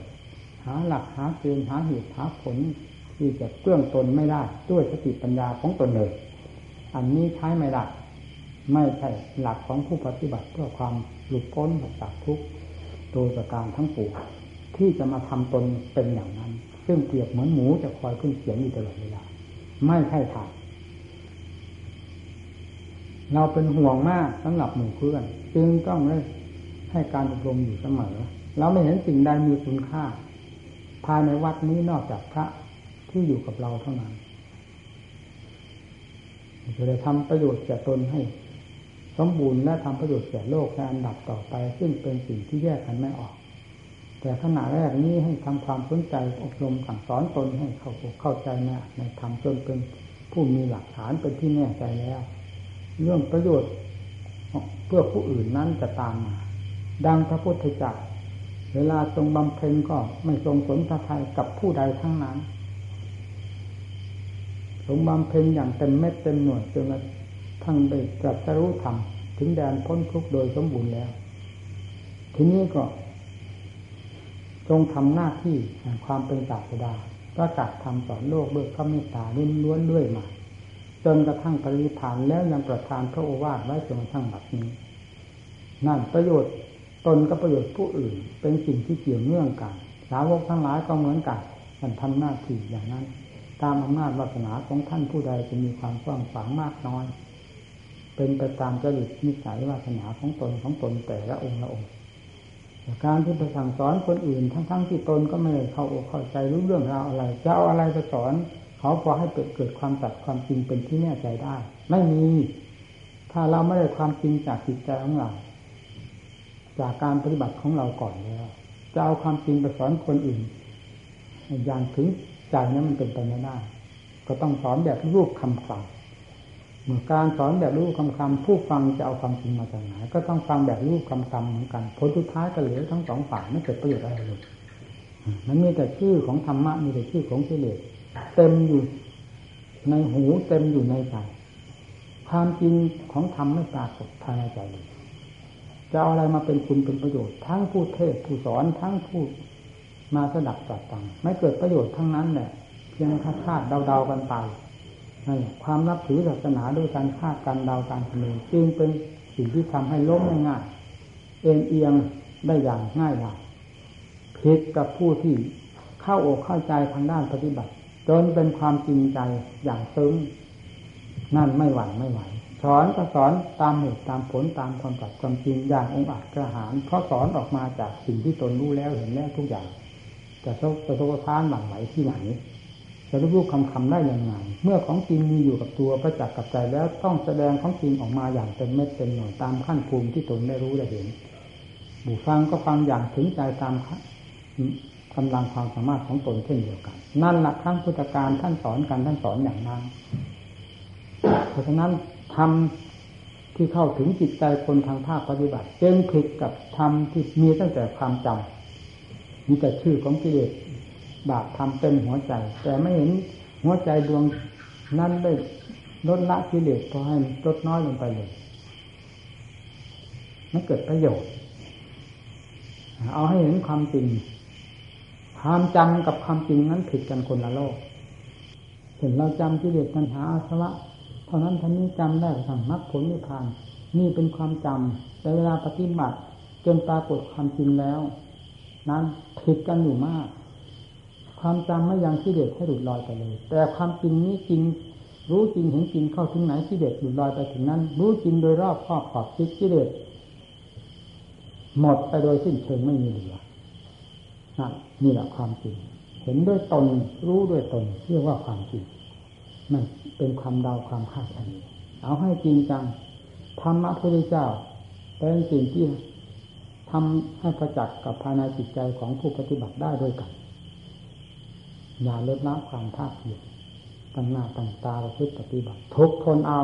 หาหลักหาเกณฑ์หาเหตุหาผลที่จะเตื้องตนไม่ได้ด้วยสติปัญญาของตนเลยอันนี้ใช้ไม่ได้ไม่ใช่หลักของผู้ปฏิบัติเพื่อความหลุดพ้นจากทุกข์โดยประการทั้งปวงที่จะมาทำตนเป็นอย่างนั้นซึ่งเปรียบเหมือนหมูจะคอยขึ้นเสียงอยู่ตลอดเวลาไม่ใช่ทางเราเป็นห่วงมากสำหรับหมู่เพื่อนจึงต้องให้การอบรมอยู่เสมอเราไม่เห็นสิ่งใดมีคุณค่าภายในวัดนี้นอกจากพระที่อยู่กับเราเท่านั้นจะได้ทำประโยชน์แก่ตนให้สมบูรณ์และทำประโยชน์แก่โลกในอันดับต่อไปซึ่งเป็นสิ่งที่แยกกันไม่ออกแต่ขณะแรกนี้ให้ทำความสนใจอบรมสั่งสอนตนให้เข้าอกเข้าใจในในธรรมจนเป็นผู้มีหลักฐานเป็นที่แน่ใจแล้วเรื่องประโยชน์เพื่อผู้อื่นนั้นจะตามมาดังพระพุทธเจ้าเวลาทรงบำเพ็ญก็ไม่ทรงสนพระทัยกับผู้ใดทั้งนั้นทรงบำเพ็ญอย่างเต็มเม็ดเต็มหน่วยจนกระทั่งได้ตรัสรู้ธรรมถึงแดนพ้นทุกข์โดยสมบูรณ์แล้วทีนี้ก็ทรงทำหน้าที่แห่งความเป็นศาสดาประกาศธรรมสอนโลกด้วยพระเมตตาล้วนๆด้วยมาจนกระทั่งปรินิพพานแล้วยังประทานพระโอวาทไว้จนกระทั่งบัดนี้นั่นประโยชน์ตนกับประโยชน์ผู้อื่นเป็นสิ่งที่เกี่ยวเนื่องกันสาวกทั้งหลายก็เหมือนกันท่านทำหน้าที่อย่างนั้นตามอำนาจวาสนาของท่านผู้ใดจะมีความกว้างขวางมากน้อยเป็นไปตามจริตนิสัยวาสนาของตนของตนแต่ละองค์ละองค์การที่ไปสั่งสอนคนอื่นทั้งๆที่ตนก็ไม่เข้าอกเข้าใจรู้เรื่องราวอะไรจะเอาอะไรไปสอนเขาพอให้เกิดความตัดความจริงเป็นที่แน่ใจได้ไม่มีถ้าเราไม่ได้ความจริงจากจิตใจของเราจากการปฏิบัติของเราก่อนแล้วจะเอาความจริงไปสอนคนอื่นอย่างถึงใจนั้นมันเป็นไปไม่ได้ก็ต้องสอนแบบรูปคำฟังเมื่อการสอนแบบรูปคำคำผู้ฟังจะเอาความจริงมาจากไหนก็ต้องฟังแบบรูปคำคำเหมือนกันผลสุดท้ายก็เหลือทั้งสองฝ่ายไม่เกิดประโยชน์อะไรเลยมันมีแต่ชื่อของธรรมะมีแต่ชื่อของกิเลสเต็มอยู่ในหูเต็มอยู่ในใจความจริงของธรรมไม่ปรากฏภายในใจเลยจะเอาอะไรมาเป็นคุณเป็นประโยชน์ทั้งผู้เทศผู้สอนทั้งผู้มาสนับสนุนต่างไม่เกิดประโยชน์ทั้งนั้นแหละเพียงคาดคาดเดาๆกันไปนั่นแหละความนับถือศาสนาด้วยการคาดการเดาการคำนวณจึงเป็นสิ่งที่ทำให้ล้มง่ายเอ็นเอียงได้อย่างง่ายดายผิดกับผู้ที่เข้าอกเข้าใจทางด้านปฏิบัติจนเป็นความจริงใจอย่างซึ้งนั่นไม่หวั่นไม่ไหวสอนก็สอนตามเหตุตามผลตามความสัตย์ความจริงอย่างองอาจกระหารเพราะสอนออกมาจากสิ่งที่ตนรู้แล้วเห็นแล้วทุกอย่างจะทบจะทบทานหลั่งไหลที่ไหนจะรู้รู้คำคำได้ยังไงเมื่อของจริงมีอยู่กับตัวประจักษ์กับใจแล้วต้องแสดงของจริงออกมาอย่างเต็มเม็ดเต็มหน่วยตามขั้นภูมิที่ตนได้รู้ได้เห็นผู้ฟังก็ฟังอย่างถึงใจตาม กำลังความสามารถของตนเช่นเดียวกันนั่นแหละครั้งพุทธกาลท่านสอนกันท่านสอนอย่างนั้นเพราะฉะนั้นธรรมที่เข้าถึงจิตใจคนทางภาคปฏิบัติจึงผิดกับธรรมที่มีตั้งแต่ความจำมีแต่ชื่อของกิเลสบาปธรรมเต็มหัวใจแต่ไม่เห็นหัวใจดวงนั้นได้ลดละกิเลสพอให้ลดน้อยลงไปเลยไม่เกิดประโยชน์เอาให้เห็นความจริงความจำกับความจริงนั้นผิดกันคนละโลกเห็นเราจำกิเลสตัณหาอาสวะเท่านั้นท่านนี้จำได้ทางมรรคผลนิพพานนี่เป็นความจำแต่เวลาปฏิบัติจนปรากฏความจริงแล้วนั้นผิดกันอยู่มากความจำไม่ยังกิเลสให้หลุดลอยไปเลยแต่ความจริงนี้จริงรู้จริงเห็นจริงเข้าถึงไหนกิเลสหลุดลอยไปถึงนั้นรู้จริงโดยรอบครอบขอบคิดกิเลสหมดไปโดยสิ้นเชิงไม่มีเหลือนั่นนี่แหละความจริงเห็นด้วยตนรู้ด้วยตนเรียกว่าความจริงมันเป็นความเดาความคาดคะเนเอาให้จริงจังธรรมะพระพุทธเจ้าเป็นสิ่งที่ทำให้ประจักษ์กับภายในจิตใจของผู้ปฏิบัติได้ด้วยกันอย่าลดละความภาคเพียรตั้งหน้าตั้งตาประพฤติปฏิบัติทุกทนเอา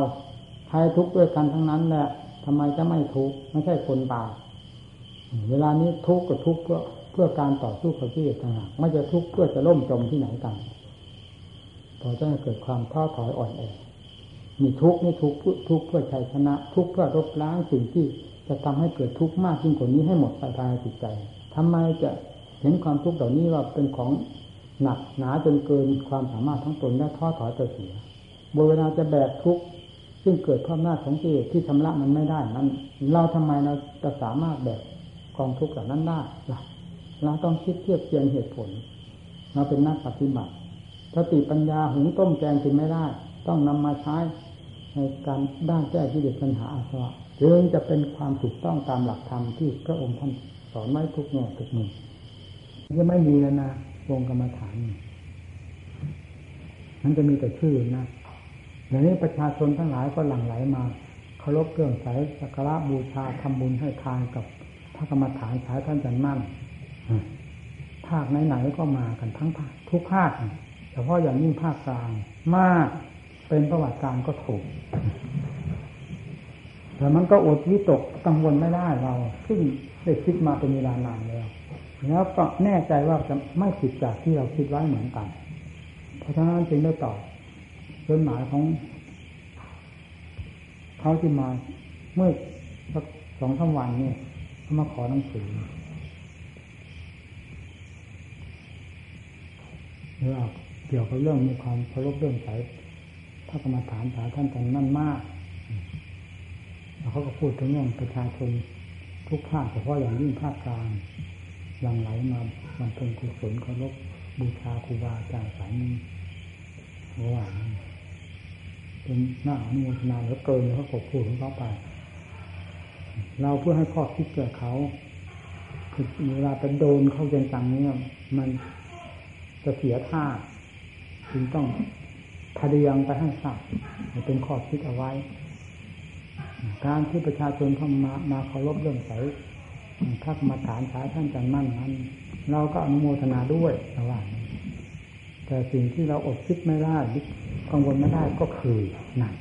ใครทุกข์ด้วยกันทั้งนั้นแหละทำไมจะไม่ทุกข์ไม่ใช่คนบาปเวลานี้ทุกข์ก็ทุกข์เพื่อเพื่อการต่อสู้กับกิเลสต่างหากไม่จะทุกข์เพื่อจะล่มจมที่ไหนกันพอจะเกิดความท้อถอยอ่อนแอมีทุกข์นี่ทุกข์ทุกข์เพื่อชัยชนะทุกข์เพื่อลบล้างสิ่งที่จะทำให้เกิดทุกข์มากยิ่งกว่านี้ให้หมดไปภายในจิตใจทำไมจะเห็นความทุกข์เหล่านี้ว่าเป็นของหนักหนาจนเกินความสามารถทั้งตนและท้อถอยตัวเสียบนเวลาจะแบกทุกข์ซึ่งเกิดเพราะอำนาจของกิเลสที่ชำระมันไม่ได้นั้นเราทำไมเราจะสามารถแบกกองทุกข์เหล่านั้นได้ล่ะเราต้องคิดเทียบเทียงเหตุผลเราเป็นนักปฏิบัติสติปัญญาหุงต้มแกงกินไม่ได้ต้องนำมาใช้ในการด้านแก้กิเลสปัญหาอาสวะจึงจะเป็นความถูกต้องตามหลักธรรมที่พระองค์ท่านสอนไว้ทุกแง่ทุกมุมจะไม่มีแล้วนะวงกรรมฐานนั้นจะมีแต่ชื่อนะเดี๋ยวนี้ประชาชนทั้งหลายก็หลั่งไหลมาเคารพเครื่องสายสักการะบูชาทำบุญให้ทานกับพระกรรมฐานสายท่านจันมั่นภาคไหนๆก็มากันทั้งภาคทุกภาคเฉพาะอย่างยิ่งภาคกลางมากเป็นประวัติการก็ถูกแต่มันก็อดวิตกกังวลไม่ได้เราซึ่งได้คิดมาเป็นเวลานานแล้วแล้วก็แน่ใจว่าจะไม่ผิดจากที่เราคิดไว้เหมือนกันเพราะฉะนั้นจึงได้ตอบจดหมายของเขาที่มาเมื่อสักสองสามวันนี่เขามาขอหนังสือเกี่ยวกับเรื่องมีความเคารพเรื่องสายพระกรรมฐานสายท่านจันมั่นมากแล้วเขาก็พูดถึงเรื่องประชาชนทุกภาคเฉพาะอย่างยิ่งภาคกลางหลั่งไหลมาบำเพ็ญกุศลเคารพบูชาครูบาอาจารย์สายนี้ระหว่างเป็นหน้าอนุโมทนาแล้วเกินแล้วก็พูดถึงเขาไปเราเพื่อให้ข้อคิดเกิดเขาคือเวลาจะโดนเข้าเจนจังนี้มันจะเสียท่าจึงต้องพเดียงไปให้ทราบเป็นข้อคิดเอาไว้การที่ประชาชนเข้ามามาเคารพเรื่องใสพระกรรมฐานสายท่านจันมั่นนั้นเราก็อนุโมทนาด้วยระหว่างแต่สิ่งที่เราอดคิดไม่ได้กังวลไม่ได้ก็คือนั่น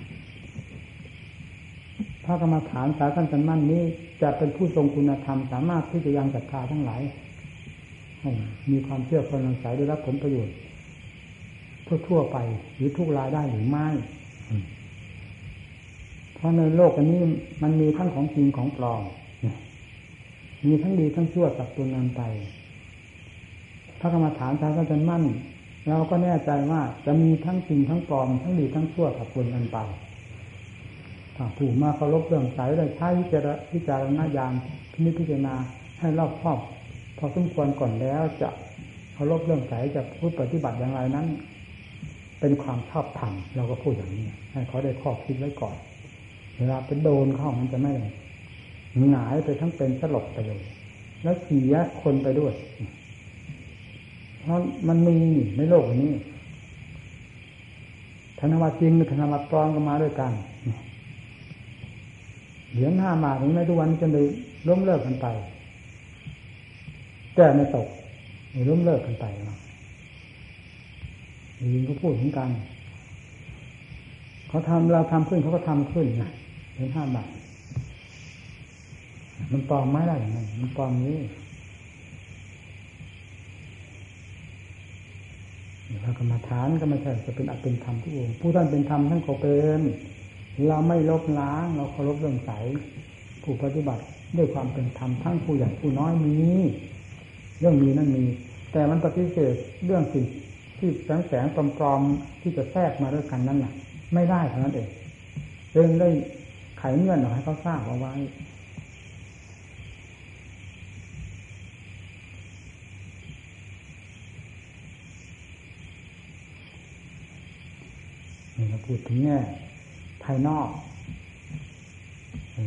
พระกรรมฐานสายท่านจันมั่นนี้จะเป็นผู้ทรงคุณธรรมสามารถที่จะยังศรัทธาทั้งหลายมีความเชื่อความสงสัยได้รับผลประโยชน์ทั่วๆไปหรือทุกรายได้หรือไม่เพราะในโลกอันนี้มันมีทั้งของจริงของปลอมมีทั้งดีทั้งชั่วสับปนกันไปพระกรรมฐานสายท่านจันมั่นเราก็แน่ใจว่าจะมีทั้งจริงทั้งปลอมทั้งดีทั้งชั่วสับปนกันไปถ้าผู้มาเคารพเรื่องสายได้ใช้วิจารณญาณพิจารณาให้รอบคอบพอสมควรก่อนแล้วจะเคารพเรื่องใสจะพูดปฏิบัติอย่างไรนั้นเป็นความชอบธรรมเราก็พูดอย่างนี้ให้เขาได้ข้อคิดไว้ก่อนเวลาเป็นโดนเข้ามันจะไม่หงายไปทั้งเป็นสลบไปเลยแล้วเสียคนไปด้วยเพราะมันมีในโลกนี้ธนบัตรจริงหรือธนบัตรปลอมก็มาด้วยกันเหรียญห้าบาทของในทุกวันจนเลยล้มเลิกกันไปแก้ไม่ตก ล้มเลิกกันไปยืนก็พูดถึงกันเขาทำเราทำขึ้นเขาก็ทำขึ้นนะถึงห้าบาทมันปลอมไม่ได้ยังไงมันปลอมนี้พระกรรมฐานก็ไม่ใช่จะเป็นอัตเป็นธรรมทุกองค์ผู้ท่านเป็นธรรมท่านก็เป็นเราไม่ลบล้างเราเคารพเลื่อมใสผู้ปฏิบัติด้วยความเป็นธรรมทั้งผู้ใหญ่ผู้น้อยมีเรื่องมีนั่นมีแต่มันปฏิเสธเรื่องสิ่งที่แสงแสงปลอมปลอมที่จะแทรกมาด้วยกันนั่นน่ะไม่ได้เท่านั้นเองเรื่องได้ไขเงื่อนหน่อยให้เขาทราบเอาไว้เราพูดถึงแง่ภายนอก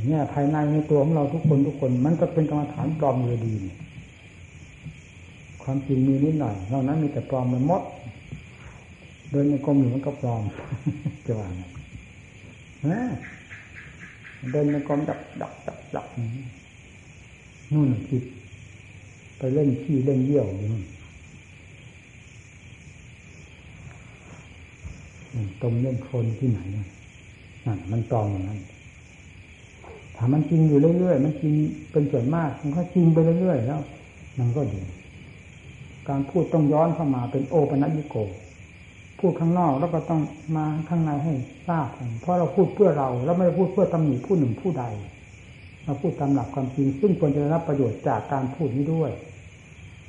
แง่ภายในในตัวของเราทุกคนทุกคนมันก็เป็นกรรมฐานปลอมเลยดีความจริงมีนิดหน่อยนอกนั้นมีแต่ปลอมมันหมดเดินในกรมอยู่มันก็ปลอมจะว่าไงนะเดินในกรมดับดับดับดับนู่นจิตไปเล่นขี้เล่นเยี่ยวอยู่นู่นตรงเล่นคนที่ไหนนั่นมันปลอมอย่างนั้นถ้ามันจริงอยู่เรื่อยๆมันจริงเป็นส่วนมากมันก็จริงไปเรื่อยๆแล้วมันก็ดีการพูดต้องย้อนเข้ามาเป็นโอปนัญญิโกพูดข้างนอกแล้วก็ต้องมาข้างในให้ทราบเพราะเราพูดเพื่อเราแล้วไม่ได้พูดเพื่อตำหนิผู้หนึ่งผู้ใดเราพูดตามหลักความจริงซึ่งควรจะรับประโยชน์จากการพูดนี้ด้วย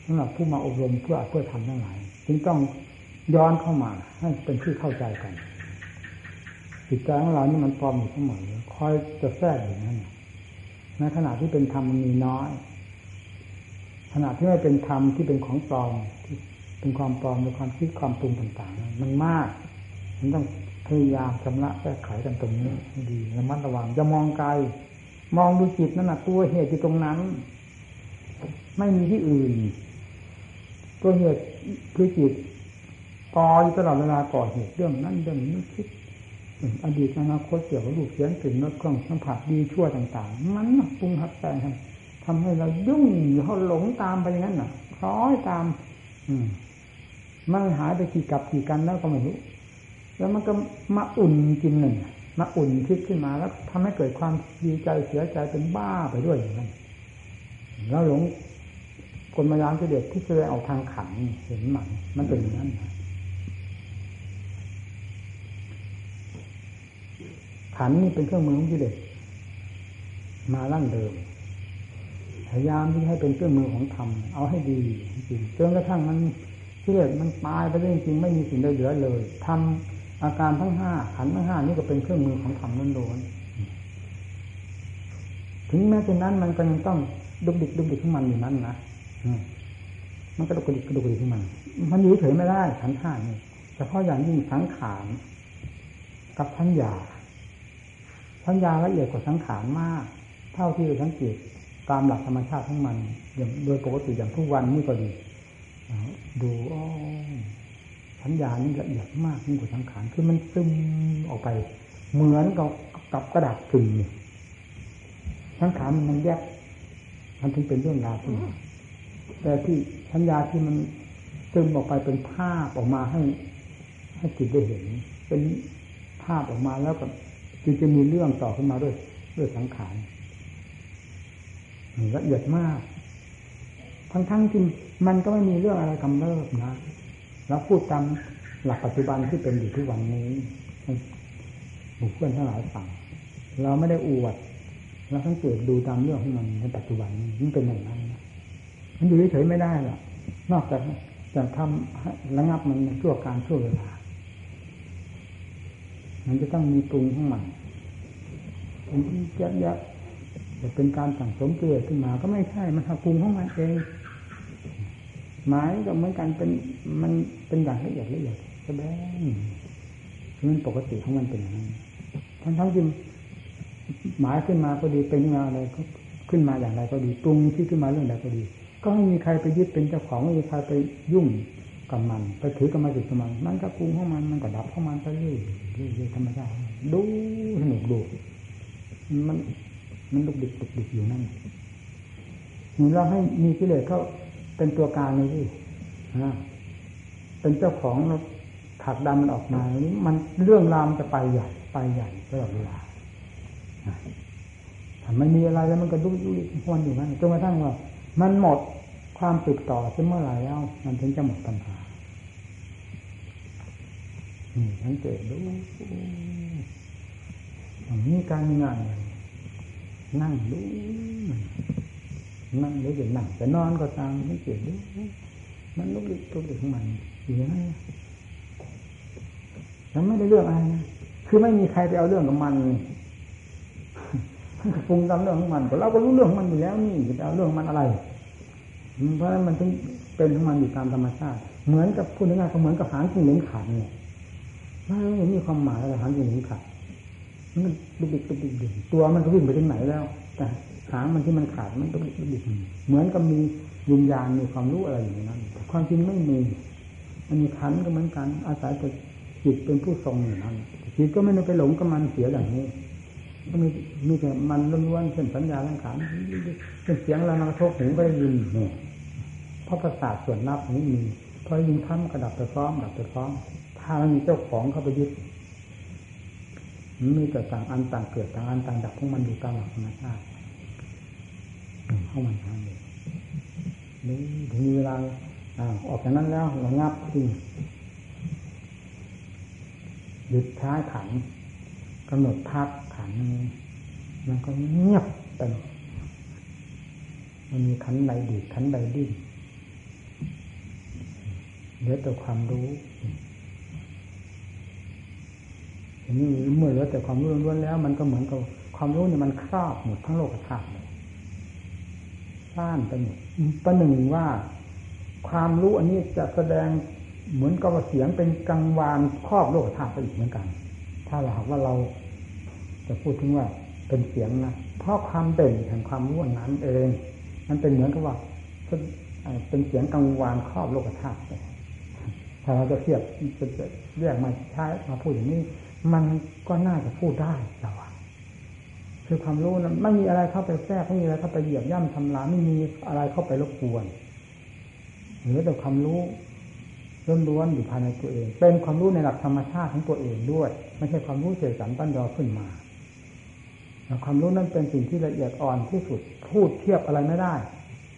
สำหรับผู้มาอบรมเพื่อเพื่อทำทั้งหลายจึงต้องย้อนเข้ามาให้เป็นที่เข้าใจกันจิตใจของเรานี่มันปลอมอยู่เสมอคอยจะแทรกอย่างนั้นในขณะที่เป็นธรรมมันมีน้อยขณะที่ไม่เป็นธรรมที่เป็นของปลอมที่เป็นความปลอมในความคิดความปรุงต่างๆมันมากมันต้องพยายามชำระแก้ไขกันตรงนี้ให้ดีระมัดระวังอย่ามองไกลมองดูจิตนั่นน่ะตัวเหตุอยู่ตรงนั้นไม่มีที่อื่นตัวเหตุคือจิตก่ออยู่ตลอดเวลาก่อเหตุเรื่องนั้นเรื่องนี้คิดอดีตอนาคตเกี่ยวกับรูปเสียงกลิ่นรสเครื่องสัมผัสดีชั่วต่างๆมันปรุงหักแปลงทำให้เรายุ่งอยู่เขาหลงตามไปอย่างนั้นน่ะคล้อยตามมันหายไปกี่กับกี่กันแล้วก็ไม่รู้แล้วมันก็มาอุ่นกินหนึ่งมาอุ่นคิดขึ้นมาแล้วทำให้เกิดความดีใจเสียใจเป็นบ้าไปด้วยอย่างนั้นแล้วหลงกลมายามเด็กที่เคยเอาทางขันเห็นมันมันเป็นอย่างนั้นขันนี่เป็นเครื่องมือของกิเลสมาลั่นเดิมพยายามที่ให้เป็นเครื่องมือของธรรมเอาให้ดีจริงจนกระทั่งมันกิเลสมันตายไปเรื่อยจริงไม่มีสิ่งใดเหลือเลยทำอาการทั้งห้าขันทั้งห้านี่ก็เป็นเครื่องมือของธรรมล้วนๆถึงแม้เช่นนั้นมันก็ยังต้องดุกดิกดุกดิกของมันอยู่นั้นนะมันก็ดุกดิกดุกดิกของมันมันอยู่เฉยไม่ได้ขันห้านี่เฉพาะอย่างยิ่งสังขารกับสัญญาสัญญาละเอียดกว่าสังขารมากเท่าที่เราสังเกตตามหลักธรรมชาติของมันโดยปกติอย่างทุกวันนี่ก็ดีดูอ๋อสัญญานี่ละเอียดมากยิ่งกว่าสังขารคือมันซึมออกไปเหมือนกับกับกระดาษกึ่งสังขารมันแยกมันถึงเป็นเรื่องราวขึ้นแต่ที่สัญญาที่มันซึมออกไปเป็นภาพออกมาให้ให้จิตได้เห็นเป็นภาพออกมาแล้วก็จึงจะมีเรื่องต่อขึ้นมาด้วยด้วยสังขารละเอียดมากทั้งทั้งที่มันก็ไม่มีเรื่องอะไรกำเริบนะเราพูดตามหลักปัจจุบันที่เป็นอยู่ทุกวันนี้หมู่เพื่อนทั้งหลายฟังเราไม่ได้อวดเราสังเกตดูตามเรื่องของมันในปัจจุบันนี้เป็นอย่างนั้นมันอยู่เฉยๆไม่ได้หรอกนอกจากจะทำระงับมันชั่วการชั่วเวลามันจะต้องมีปรุงของมันมันเยอะๆจะเป็นการสั่งสมเกิดขึ้นมาก็ไม่ใช่มันปรุงของมันเองหมายก็เหมือนกันเป็นมันเป็นอย่างละเอียดละเอียดแสดงมันปกติของมันเป็นอย่างนั้นทั้งทั้งที่หมายขึ้นมาก็ดีเป็นงานอะไรก็ขึ้นมาอย่างไรก็ดีปรุงที่ขึ้นมาเรื่องใดก็ดีก็ไม่มีใครไปยึดเป็นเจ้าของไม่มีใครไปยุ่งกับมันไปถือกับมันติดกับมันมันก็ปรุงของมันมันก็ดับของมันไปเรื่อยเรื่อยธรรมชาติดูสนุกดูมันมันดุกดิกดุกดิกอยู่นั่นเราให้มีกิเลสเขาเป็นตัวการเลยที่ เป็นเจ้าของถักดันมันออกมามันเรื่องราวจะไปใหญ่ไปใหญ่ตลอดเวลาถ้ามันมีอะไรแล้วมันก็ดุ้ยดุ้ยพวนอยู่นั่นจนกระทั่งว่ามันหมดความติดต่อเสียเมื่อไหร่แล้วมันถึงจะหมดปัญหาอืมทั้งเจ็บดุ้ยอย่างนี้การงานนั่งดุ้ยนั่งหรือจะนั่งจะนอนก็ตามทั้งเจ็บดุ้ยมันลุกลุกตัวถึงมันอยู่นั่นแล้วไม่ได้เรื่องอะไรนะคือไม่มีใครไปเอาเรื่องกับมันมันก็ปรุงตามเรื่องของมันแต่เราก็รู้เรื่องของมันอยู่แล้วนี่จะเอาเรื่องมันอะไรเพราะฉะนั้นมันถึงเป็นของมันอยู่ตามธรรมชาติเหมือนกับพูดง่ายๆก็เหมือนกับหางจิ้งเหลนขันเนี่ยมันมีความหมายอะไรหางจิ้งเหลนขันมันดุบิดดุบิดตัวมันก็วิ่งไปถึงไหนแล้วแต่หางมันที่มันขาดมันดุบิดดุบิดเหมือนกับมีวิญญาณมีความรู้อะไรอยู่นั้นแต่ความจริงไม่มีมันมีขันก็เหมือนกันอาศัยแต่จิตเป็นผู้ทรงอยู่นั้นจิตก็ไม่ได้ไปหลงกับมันเสียอย่างนี้ก็มีมีแต่มันล้วนๆเช่นสัญญาสังขารเป็นเสียงอะไรมากระทบหูก็ได้ยินเนี่ยเพราะประสาทส่วนรับนี้มีพอยินทั้มกระดับกระซ้อมกระดับกระซ้อมถ้ามันมีเจ้าของเข้าไปยึดมีแต่ต่างอันต่างเกิดต่างอันต่างดับของมันอยู่ตามหลักธรรมชาติเข้ามันทางเดียวนี่ถึงเวลาออกจากนั้นแล้วระงับจริงหยุดท้ายขันกำหนดพักขันนี้มันก็เงียบไปมันมีขันใดดีขันใดดิ้นเหลือแต่ความรู้ทีนี้เมื่อเหลือแต่ความรู้ล้วนแล้วมันก็เหมือนกับความรู้เนี่ยมันครอบหมดทั้งโลกธาตุเลยซ่านไปหมดประหนึ่งว่าความรู้อันนี้จะแสดงเหมือนกับเสียงเป็นกังวานครอบโลกธาตุไปอีกเหมือนกันถ้าเราหากว่าเราจะพูดถึงว่าเป็นเสียงนะเพราะความเด่นแห่งความรู้นั้นเองมันเป็นเหมือนกับว่าเป็นเสียงกังวานครอบโลกธาตุถ้าเราจะเทียบจะเรียกมาใช้มาพูดอย่างนี้มันก็น่าจะพูดได้แต่ว่าคือความรู้นั้นไม่มีอะไรเข้าไปแทรกไม่มีอะไรเข้าไปเหยียบย่ำทำลายไม่มีอะไรเข้าไปรบกวนหรือแต่ความรู้ล้วนๆอยู่ภายในตัวเองเป็นความรู้ในหลักธรรมชาติของตัวเองด้วยไม่ใช่ความรู้เสกสรรปั้นยอขึ้นมาความรู้นั้นเป็นสิ่งที่ละเอียดอ่อนที่สุดพูดเทียบอะไรไม่ได้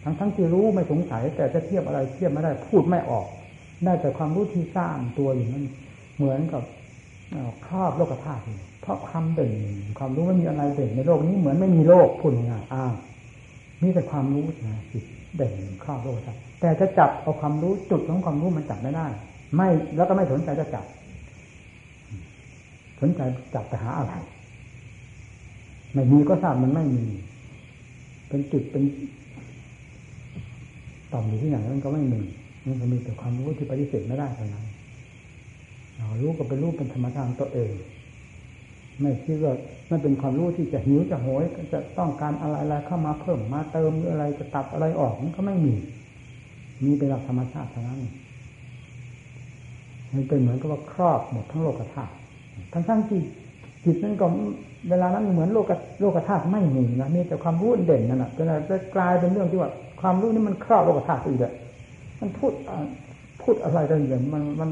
ทั้งทั้งที่รู้ไม่สงสัยแต่จะเทียบอะไรเทียบไม่ได้พูดไม่ออกได้แต่ความรู้ที่สร้างตัวอยู่นั้นเหมือนกับครอบโลกธาตุเพราะความเด่นความรู้ไม่มีอะไรเด่นในโลกนี้เหมือนไม่มีโลกพูดง่ายอ้าวนี่แต่ความรู้นะจิตเด่นครอบโลกธาตุแต่จะจับเอาความรู้จุดของความรู้มันจับไม่ได้ไม่แล้วก็ไม่สนใจจะจับสนใจจับไปหาอะไรไม่มีก็ทราบมันไม่มีเป็นจุดเป็นต่อมอยู่ที่ไหนมันก็ไม่มีมันก็มีแต่ความรู้ที่ปฏิเสธไม่ได้เท่านั้นเรารู้ก็เป็นรู้เป็นธรรมชาติตัวเองไม่คิดว่ามันเป็นความรู้ที่จะหิวจะโหยจะต้องการอะไรอะไรเข้ามาเพิ่มมาเติมหรืออะไรจะตัดอะไรออกมันก็ไม่มีมีเป็นหลักธรรมชาติเท่านั้นมันเป็นเหมือนกับว่าครอบหมดทั้งโลกธาตุทั้งทั้งที่จิตนั้นก็เวลานั้นเหมือนโลกโลกธาตุไม่มีนะมีแต่ความรู้เด่นนั่นน่ะจนกลายเป็นเรื่องที่ว่าความรู้นี่มันครอบโลกธาตุไปเลยมันพูดพูดอะไรกันอย่างมันมัน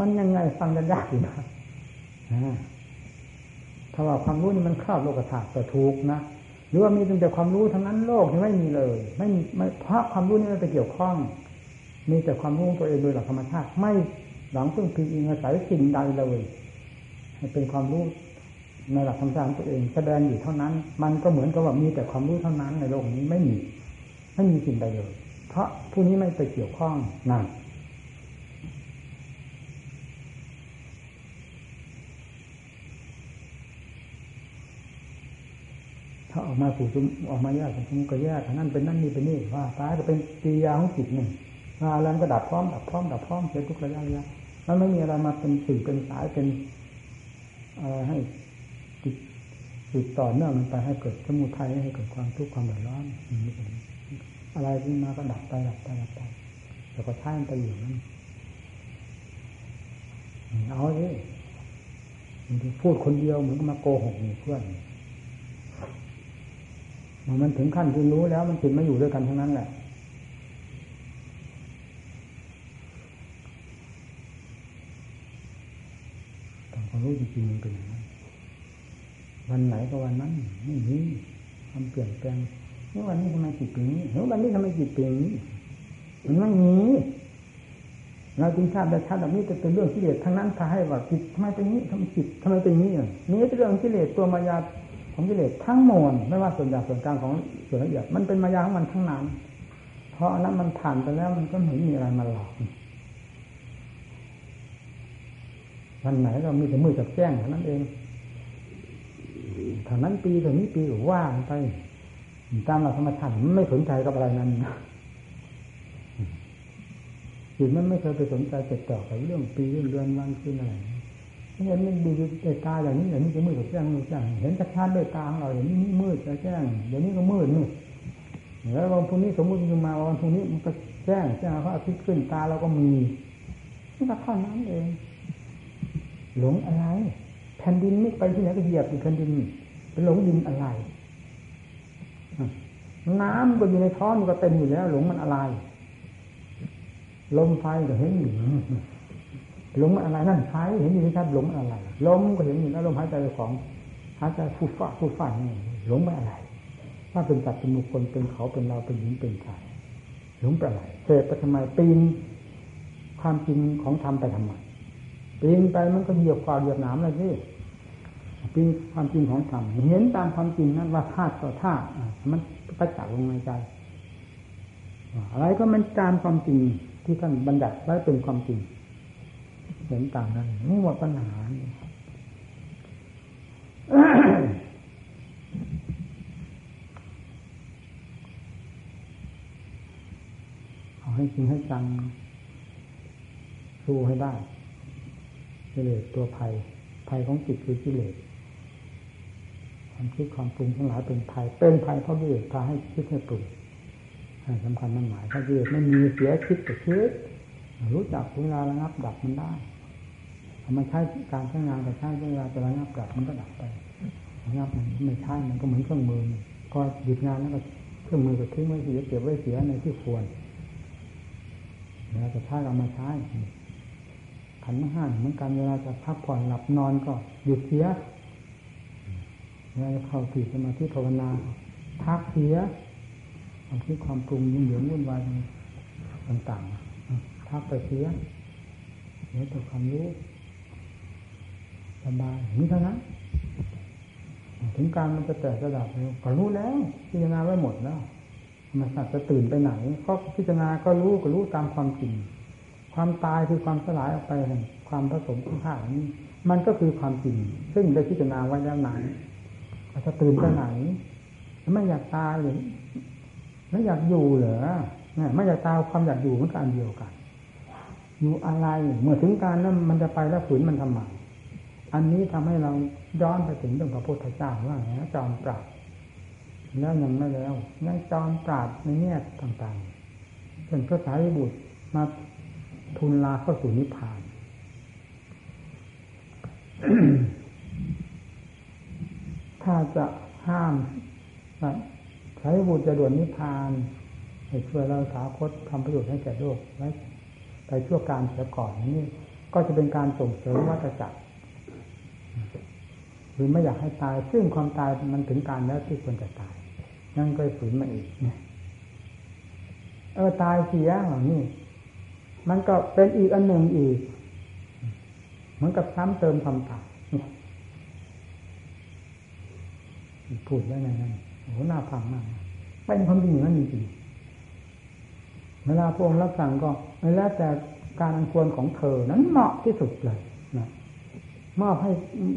มันยังไงฟังกันยากอยู่นะถ้าว่าความรู้นี่มันครอบโลกธาตุก็ถูกนะหรือว่ามีแต่ความรู้ทั้งนั้นโลกนี่ไม่มีเลยไม่ไม่เพราะความรู้นี่มันไปเกี่ยวข้องมีแต่ความรู้ตัวเองโดยหลักธรรมชาติไม่หลังพึ่งพิงอาศัยสิ่งใดเลยเป็นความรู้ในหลักธรรมชาติตัวเองแสดงอยู่เท่านั้นมันก็เหมือนกับว่ามีแต่ความรู้เท่านั้นในโลกนี้ไม่มีไม่มีสิ่งใดเลยเพราะผู้นี้ไม่ไปเกี่ยวข้องนั่นถ้าออกมาสู่ซุ้มออกมาแยกของซุ้มก็แยกนั่นเป็นนั่นนี่เป็นนี่ว่าตายก็เป็นกิริยาของจิตหนึ่งมาแล้วก็ดับพร้อมดับพร้อมดับพร้อมเสียทุกระยะระยะมันไม่มีอะไรมาเป็นสื่อเป็นสายเป็นให้จิตติดต่อเนื่องมันไปให้เกิดสมุทัยให้เกิดความทุกข์ความเดือดร้อนอะไรที่มาก็ดับไปดับไปดับไปแล้วก็ท่านไปอยู่นั่นเอาสิพูดคนเดียวเหมือนมาโกหกหมู่เพื่อนมันถึงขั้นที่รู้แล้วมันจิตไม่อยู่ด้วยกันทั้งนั้นแหละ ความรู้จริงๆมันเป็นอย่างนั้นวันไหนก็วันนั้นนี่นี่ความเปลี่ยนแปลงนี่วันนี้ทำไมจิตเป็นอย่างนี้เฮ้ยวันนี้ทำไมจิตเป็นอย่างนี้มันไม่มีเราจึงทราบได้ชัดแบบนี้จะเป็นเรื่องกิเลสทั้งนั้นพาให้ว่าจิตทำไมเป็นนี้ทำไมจิตทำไมเป็นนี้นี่เป็นเรื่องกิเลสตัวมายาของกิเลสทั้งมวลไม่ว่าส่วนหยาบส่วนกลางของส่วนละเอียดมันเป็นมายาของมันทั้งนั้นเพราะนั้นมันผ่านไปแล้วมันก็ไม่มีอะไรมาหลอกวันไหนเรามีแต่มืดกับแจ้งเท่านั้นเองเท่านั้นปีเท่านี้ปีว่างไปตามหลักธรรมชาติมันไม่สนใจกับอะไรนั้นจิตมันไม่เคยไปสนใจติดต่อกับเรื่องปีเรื่องเดือนวันคืนอะไรเห็นมันดูด้วยตาอย่างนี้อย่างนี้จะมืดกับแจ้งมืดแจ้งเห็นชัดชัดด้วยตาของเราอย่างนี้มืดกับแจ้งอย่างนี้ก็มืดมืดแล้ววันพรุ่งนี้สมมติมันมาวันพรุ่งนี้มันก็แจ้งแจ้งเพราะอาทิตย์ขึ้นตาเราก็มีนี่ก็เท่านั้นเองหลงอะไรแผ่นดินไม่ไปที่ไหนก็เหยียบอยู่แผ่นดินเป็นหลงดินอะไรน้ำก็อยู่ในท้องมันก็เต็มอยู่แล้วหลงมันอะไรลมไฟก็เห็นอยู่หลงมันอะไรนั่นไฟเห็นอยู่ชัดหลงมันอะไรลมก็เห็นอยู่แล้วลมหายใจของหายใจฟูฟ้าฟูฟ้านี่หลงมันอะไรถ้าเป็นสัตว์เป็นบุคคลเป็นเขาเป็นเราเป็นหญิงเป็นชายหลงประหลาดเสพไปทำไมปีนความจริงของธรรมไปทำไมปีนไปมันก็เหยียบความเหยียบหนามเลยที่ปีนความจริงของธรรมเห็นตามความจริงนั้นว่าธาตุต่อธาตุมันประจักษ์ลงในใจอะไรก็มันตามความจริงที่ท่านบัญญัติไว้เป็นความจริงเห็นตามนั้นไม่ว่าปัญหาเอาให้จริงให้จังสู้ให้ได้กิเลสตัวภัยภัยของจิตคือกิเลสความคิดความปรุงทั้งหลายเป็นภัยเป็นภัยเพราะกิเลสพาให้คิดให้ปรุงให้สำคัญมันหมายถ้ากิเลสไม่มีเสียคิดแต่คิดรู้จักเวลาระงับดับมันได้มันใช้การใช้งานแต่ใช้เวลาจะระงับดับมันก็ดับไประงับมันไม่ใช่มันก็เหมือนเครื่องมือก็หยุดงานแล้วก็เครื่องมือก็ทิ้งไว้เสียเก็บไว้เสียในที่ควรแล้วจะใช้เอามาใช้ขันธ์ห้าเหมือนกันเวลาจะพักผ่อนหลับนอนก็หยุดเสียเวลาจะเข้าติดสมาธิภาวนาพักเสียความคิดความปรุงยุ่งเหยิงวุ่นวายต่างๆพักไปเสียเดี๋ยวตัวความรู้สบายนี่เท่านั้นถึงการมันจะแตกระดับแล้วก็รู้แล้วพิจารณาไว้หมดแล้วมันอาจจะตื่นไปไหนก็พิจารณาก็รู้ก็รู้ตามความจริงความตายคือความสลายออกไปแห่งความผสมของธาตุนี้มันก็คือความจริงซึ่งได้พิจารณาไว้แล้วนั้นอาจจะตื่นไปไหนไม่อยากตายหรือไม่อยากอยู่เหรอไม่อยากตายความอยากอยู่มันก็อันเดียวกันอยู่อะไรเมื่อถึงการนั้นมันจะไปแล้วฝืนมันทำไมอันนี้ทำให้เราย้อนไปถึงเรื่องพระพุทธเจ้าว่าไงจอมปราบแล้วยังไม่แล้วยังจอมปราบในแง่ต่างๆเป็นพระสารีบุตรมาทุนลาเข้าสู่นิพพาน ถ้าจะห้ามใช้บุญจะด่วนนิพพานให้ช่วยเราสาคตทำประโยชน์ให้แก่โลกไว้ไปชั่วการเสียก่อนนี่ก็จะเป็นการส่งเสริมวัฏจักรหรือไม่อยากให้ตายซึ่งความตายมันถึงการแล้วที่ควรจะตายยังก็ฝืนมาอีกเออตายเสียเหล่านี้มันก็เป็นอีกอันหนึ่งอีกเหมือนกับซ้ำเติมความตายพูดได้ไงนั่นโอ้โหน่าฟังมากเป็นความจริงอย่างนั้นจริงๆเวลาพระองค์รับสั่งก็แล้วแต่การอันควรของเธอนั้นเหมาะที่สุดเลยนะมอบให้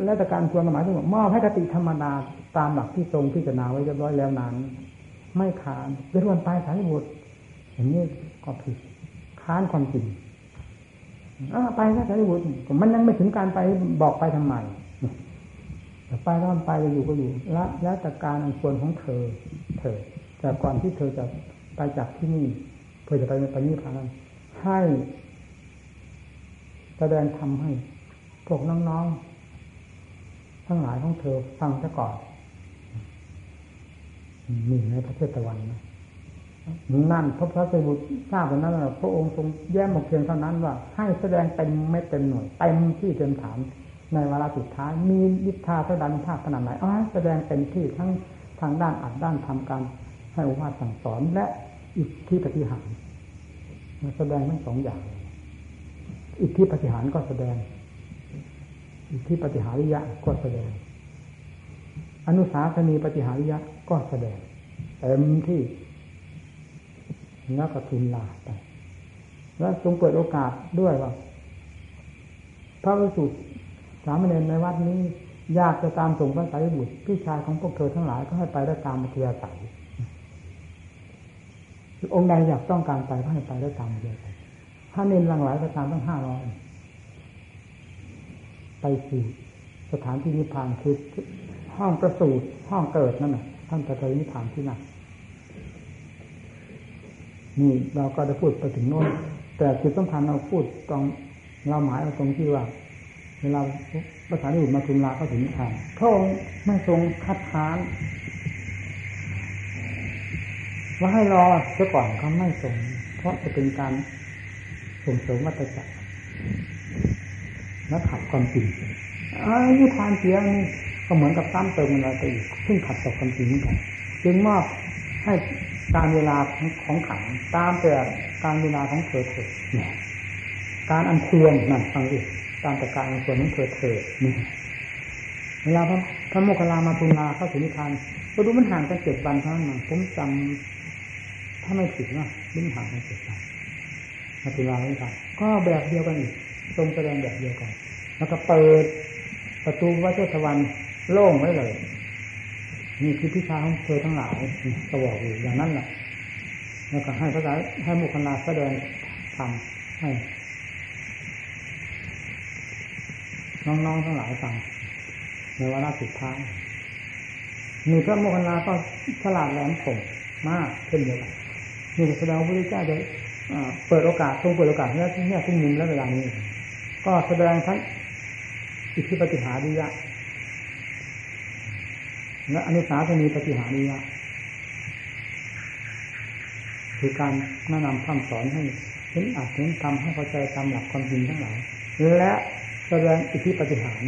แล้วแต่การควรหมายถึงมอบให้คติธรรมดาตามหลักที่ทรงพิจารณาไว้เรียบร้อยแล้วนั้นไม่ขาดไปร่วนไปสายบทอย่างนี้ก็ผิดค้านความจริงไปนะสารีบุตรมันยังไม่ถึงการไปบอกไปทำไมไปร่อนไปจะอยู่ก็อยู่ละแล้วแต่การอันควรของเธอเธอแต่ก่อนที่เธอจะไปจากที่นี่เพื่อจะไปปณิพพานให้แสดงธรรมให้พวกน้องๆทั้งหลายของเธอฟังซะก่อนมีในประเทศตะวันนะนั่นพระพระสารีบุตรทราบตอนนั้นว่าพระองค์ทรงแย้มออกเพียงเท่านั้นว่าให้แสดงเต็มไม่เต็มหน่วยเต็มที่เต็มฐาน ในวาระสุดท้ายมีวิชาพระดันภาคขนาดไหนอ๋อแสดงเต็มที่ทั้งทางด้านอัดด้านทำการให้โอวาทสั่งสอนและอิทธิปฏิหารมาแสดงทั้งสองอย่างอิทธิปฏิหารก็แสดงอิทธิปฏิหาริยะก็แสดงอนุสาสนีปฏิหาริยะก็แสดงเต็มที่แล้วก็ทุนลาไปแล้วทรงเปิดโอกาสด้วยว่าพระภิกษุสามเณรในวัดนี้อยากจะตามส่งพระสารีบุตรพี่ชายของพวกเธอทั้งหลายก็ให้ไปได้ตามอัธยาศัยองค์ใดอยากต้องการไปก็ให้ไปได้ตามอัธยาศัยถ้าเน้นหลังหลายก็ตามตั้งห้าร้อยไปสี่สถานที่นิพพานคือห้องประสูติห้องเกิดนั่นน่ะท่านจะไปนิพพานที่นั่นนี่เราก็ได้พูดไปถึงโน่นแต่จุดสำคัญเราพูดตรงเราหมายเอาตรงที่ว่าเวลาพระสารีบุตรมาทุลาเข้าถึงนิพพานพระองค์ไม่ทรงคัดค้านว่าให้รอซะก่อนเขาไม่ทรงเพราะจะเป็นการส่งเสริมวัฏจักรและขัดความจริงอ้าวนิพพานเสียนี่ก็เหมือนกับซ้ำเติมอะไรไปอีกซึ่งขัดต่อความจริงเหมือนกันจึงมอบให้การเวลาของขันตามแต่การเวลาของเธอเถิดการอันควรนั่นฟังดิตามแต่การอันควรนั้นเธอเถิดเวลาพระโมคคัลลามาทุลาเข้าถึงนิพพานก็ดูมันห่างกันเจ็ดวันเท่านั้นผมจำถ้าไม่ผิดนะมันห่างกันเจ็ดวันมาทุลาด้วยกันก็แบบเดียวกันทรงแสดงแบบเดียวกันแล้วก็เปิดประตูวัดเทศวันโล่งไว้เลยนี่คือพิชาของเธอทั้งหลายก็บอกอยู่อย่างนั้นแหละแล้วก็ให้พระสารีให้โมคคัลลาแสดงทำให้น้องๆทั้งหลายฟังในวาระสุดท้ายนี่พระโมคคัลลาก็ฉลาดแหลมคมมากเช่นเดียวกันนี่แสดงว่าพระพุทธเจ้าได้เปิดโอกาสทรงเปิดโอกาสให้ที่เนี่ยที่นิมและเวลานี้ก็แสดงทั้งอิทธิปฏิหาริยะและอนุสาสนีปฏิหาริยะคือการแนะนำคำสอนให้เห็นอัตถะธรรมให้เข้าใจตามหลักความจริงทั้งหลายและแสดงอิทธิปฏิหาร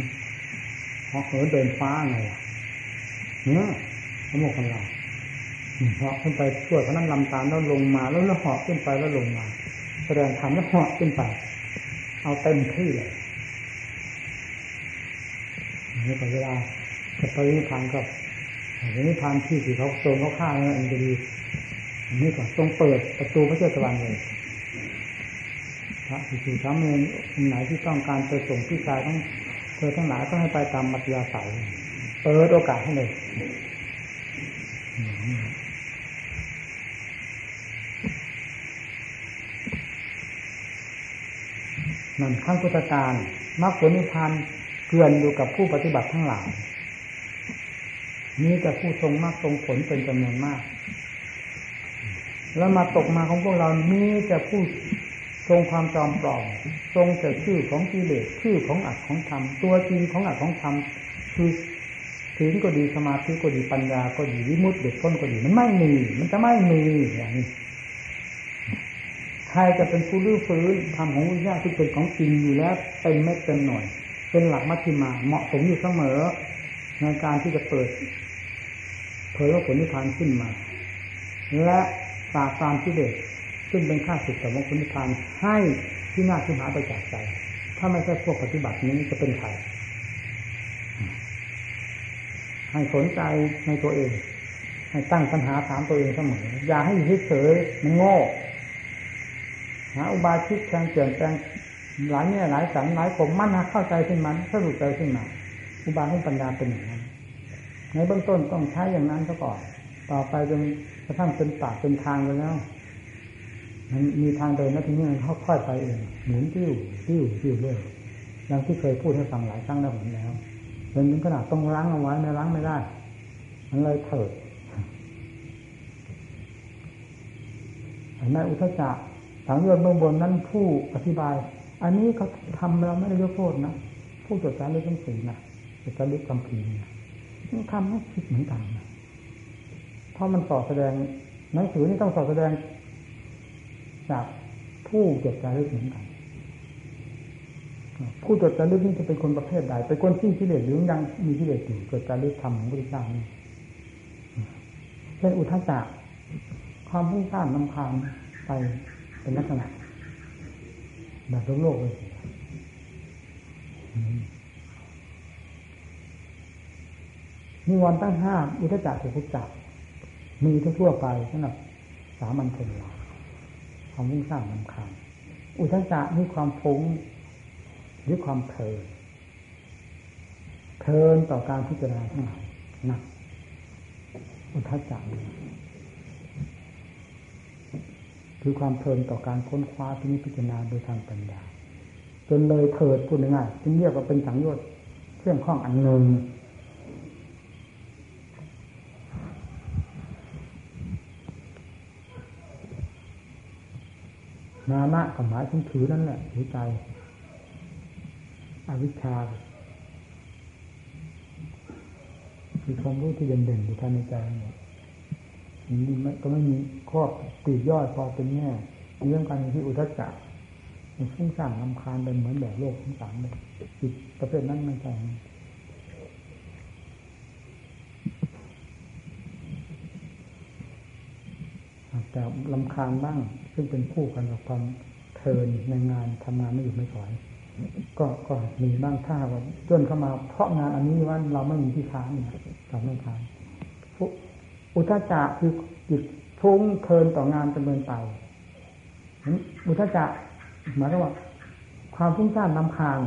เพราะเหินเดินฟ้าไงเนี่ยพระโมคคัลลาเพราะขึ้นไปช่วยพระนั่งลำตาลแล้วลงมาแล้วละหอบขึ้นไปแล้วลงมาแสดงธรรมแล้วหอบขึ้นไปเอาเต็มที่เลยนี่พอเวลาจะไปนิพพานก็นิพพานที่ที่เขาโจมเขาฆ่าเนี่ยอันดีนี่ก็ต้องเปิดประตูพระเจ้าตะวันเลยพระภิกษุสามเณรคนไหนที่ต้องการไปส่งพี่ชายทั้งเธอทั้งหลายก็ให้ไปตามมัธยาศัยเปิดโอกาสให้เลยนั่นขั้นพุทธการมรรคผลนิพพานเกลื่อนอยู่กับผู้ปฏิบัติทั้งหลายนี้แต่ผู้ทรงมรรคทรงผลเป็นจำนวนมากแล้วมาตกมาของพวกเรานี้แต่ผู้ทรงความจอมปลอมทรงแต่ชื่อของกิเลสชื่อของอัตของธรรมตัวจริงของอัตของธรรมคือศีลก็ดีสมาธิก็ดีปัญญาก็ดีวิมุตติเด็ดพ้นก็ดีมันไม่มีมันจะไม่มีอย่างนี้ใครจะเป็นผู้รื้อฟื้นธรรมของพระเจ้าที่เป็นของจริงอยู่แล้วเป็นเม็ดเป็นหน่วยเป็นหลักมัชฌิมาเหมาะสมอยู่เสมอในการที่จะเปิดเผยว่าผลนิพพานขึ้นมาและปราบตามกิเลสซึ่งเป็นข้าศึกต่อมรรคผลนิพพานให้ที่น่าขึ้นหาไปจากใจถ้าไม่ใช่พวกปฏิบัตินี้จะเป็นใครให้สนใจในตัวเองให้ตั้งปัญหาถามตัวเองเสมออย่าให้อยู่เฉยๆมันโง่หาอุบายคิดแทงเปลี่ยนแปลงหลายแง่หลายสันหลายผมมั่นหาเข้าใจขึ้นมันสรุปใจขึ้นมาอุบายของปัญญาเป็นอย่างนั้นในเบื้องต้นต้องใช้อย่างนั้นซะก่อนต่อไปจนกระทั่งเป็นปากเป็นทางไปแล้วมันมีทางเดินแล้วทีนี้มันค่อยๆไปเองหมุนติ้วติ้วติ้วเรื่อยอย่างที่เคยพูดให้ฟังหลายครั้งแล้วผมแล้วจนถึงขนาดต้องล้างเอาไว้ไม่ล้างไม่ได้มันเลยเถิดในอุทธัจจะทางเรื่องเบื้องบนนั้นผู้อธิบายอันนี้เขาทำเราไม่ได้ยกโทษนะผู้ตรวจการเรื่องสิ่งนะตรวจการเรื่องความผิดนะทำให้ผิดเหมือนกันนะเพราะมันสอดแสดงหนังสือนี่ต้องสอดแสดงจากผู้เกิดการเรื่องเหมือนกัน ผู้จดจารึกนี่จะเป็นคนประเภทใดเป็นคนที่กิเลสหรือยังมีกิเลสอยู่จดจารึกธรรมของพระพุทธเจ้านี่เช่นอุทธัจจะความพุ่งต้านลำพางไปเป็นลักษณะแบบโลกเลยนิวรณ์ตั้งห้าอุทธัจจะถูกพุทธจักมีทั่วไปสำหรับสามัญชนเราความมุ่งสร้างลำคาญอุทธัจจะมีความฟุ้งหรือความเพลินเพลินต่อการพิจารณาทั้งหลายหนักอุทธัจจะคือความเพลินต่อการค้นคว้าที่นิพพานาโดยทางปัญญาจนเลยเถิดพูดง่ายๆจึงเรียกว่าเป็นสังโยชน์เครื่องข้องอันหนึ่งนามะกับหมายถึงถือนั่นแหละถือใจอวิชชาคือความรู้ที่เด่นๆอยู่ภายในใจหมดนี่มันก็ไม่มีข้อตีดย่อยพอเป็นแง่เรื่องการที่อุทธัจจะมันฟุ้งซ่านรำคาญเป็นเหมือนแบบโลกทั้งสามเลยจิตประเภทนั้นมันใจแต่รำคาญบ้างซึ่งเป็นคู่กันกับความเพลินในงานทำงานไม่หยุดไม่ถอยก็ก็มีบ้างท่าว่าย่นเข้ามาเพราะงานอันนี้ว่าเราไม่มีที่ค้างเราไม่ค้างอุทธัจจะคือจิตฟุ้งเพลินต่องานจำเริญไปอุทธัจจะหมายถึงว่าความฟุ้งซ่านนำคาง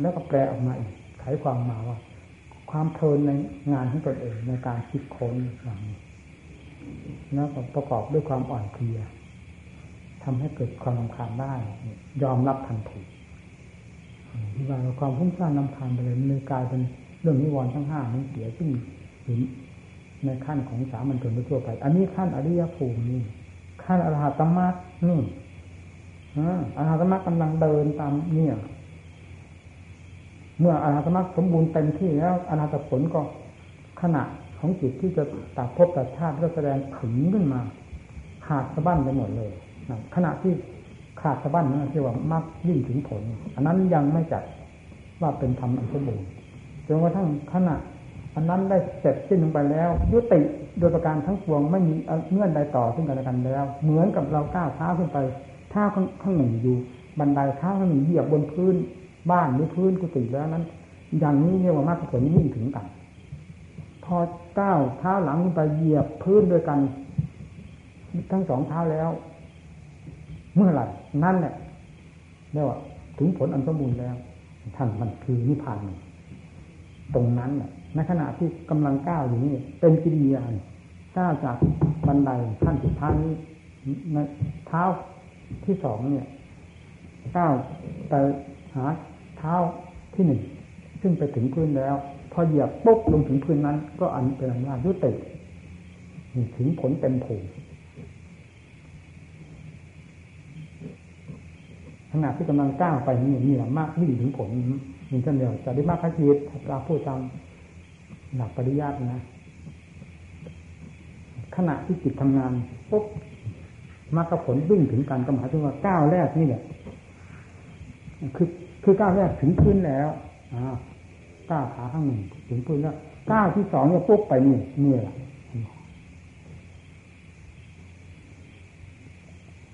แล้วก็แปลออกมาอีกขยายความหมายว่าความเพลินในงานของตนเองในการคิดค้นอย่างนี้แล้วก็ประกอบด้วยความอ่อนเพลียทำให้เกิดความรำคาญได้ยอมรับทันทีที่ว่าความฟุ้งซ่านรำคาญไปเลยมันเลยกลายเป็นเรื่องนิวรณ์ทั้งห้ามันเสียซึ่งในขั้นของสามัญชนทั่วไปอันนี้ขั้นอริยภูมินี่ขั้นอรหัตตมรรคนี่อรหัตตมรรคกำลังเดินตามเนี่ยเมื่ออรหัตตมรรคสมบูรณ์เต็มที่แล้วอรหัตผลก็ขณะของจิตที่จะตัดภพตัดชาติก็แสดงขึงขึ้นมาขาดสะบั้นไปหมดเลยขณะที่ขาดสะบั้นนั่นคือว่ามรรคยิ่งถึงผลอันนั้นยังไม่จัดว่าเป็นธรรมอันสมบูรณ์จนกระทั่งขณะอันนั้นได้เสร็จสิ้นลงไปแล้วยุติโดยประการทั้งปวงไม่มีเงื่อนใดต่อซึ่งกันและกันแล้วเหมือนกับเราก้าวเท้าขึ้นไปถ้าข้างหนึ่งอยู่บันไดเท้าข้างหนึ่งเหยียบบนพื้นบ้านหรือพื้นกุฏิแล้วนั้นอย่างนี้เรียกว่ามรรคผลยิ่งถึงกันพอก้าวเท้าหลังขึ้นไปเหยียบพื้นด้วยกันทั้งสองเท้าแล้วเมื่อไหร่นั่นแหละเรียกว่าถึงผลอันสมบูรณ์แล้วท่านมันคือนิพพานตรงนั้นน่ะในขณะที่กำลังก้าวอยู่นี่เป็นกิริยาก้าวจากบันไดขั้นสุดท้ายนี้ในเท้าที่สองเนี่ยก้าวไปหาเท้าที่หนึ่งซึ่งไปถึงพื้นแล้วพอเหยียบปุ๊บลงถึงพื้นนั้นก็อันเป็นอันว่ายุติถึงผลเต็มภูมิขณะที่กำลังก้าวไปนี่นี่แหละมากยิ่งถึงผลนี่ท่านเดียวจะได้มากขึ้นจิตเราพูดตามหลักปริยัตินะขณะที่จิตทำงานปุ๊บมรรคผลวิ่งถึงกันก็หมายถึงว่าก้าวแรกนี่เนี่ยคือคือก้าวแรกถึงพื้นแล้วก้าวขาข้างหนึ่งถึงพื้นแล้วก้าวที่สองเนี่ยปุ๊บไปนี่นี่แหละ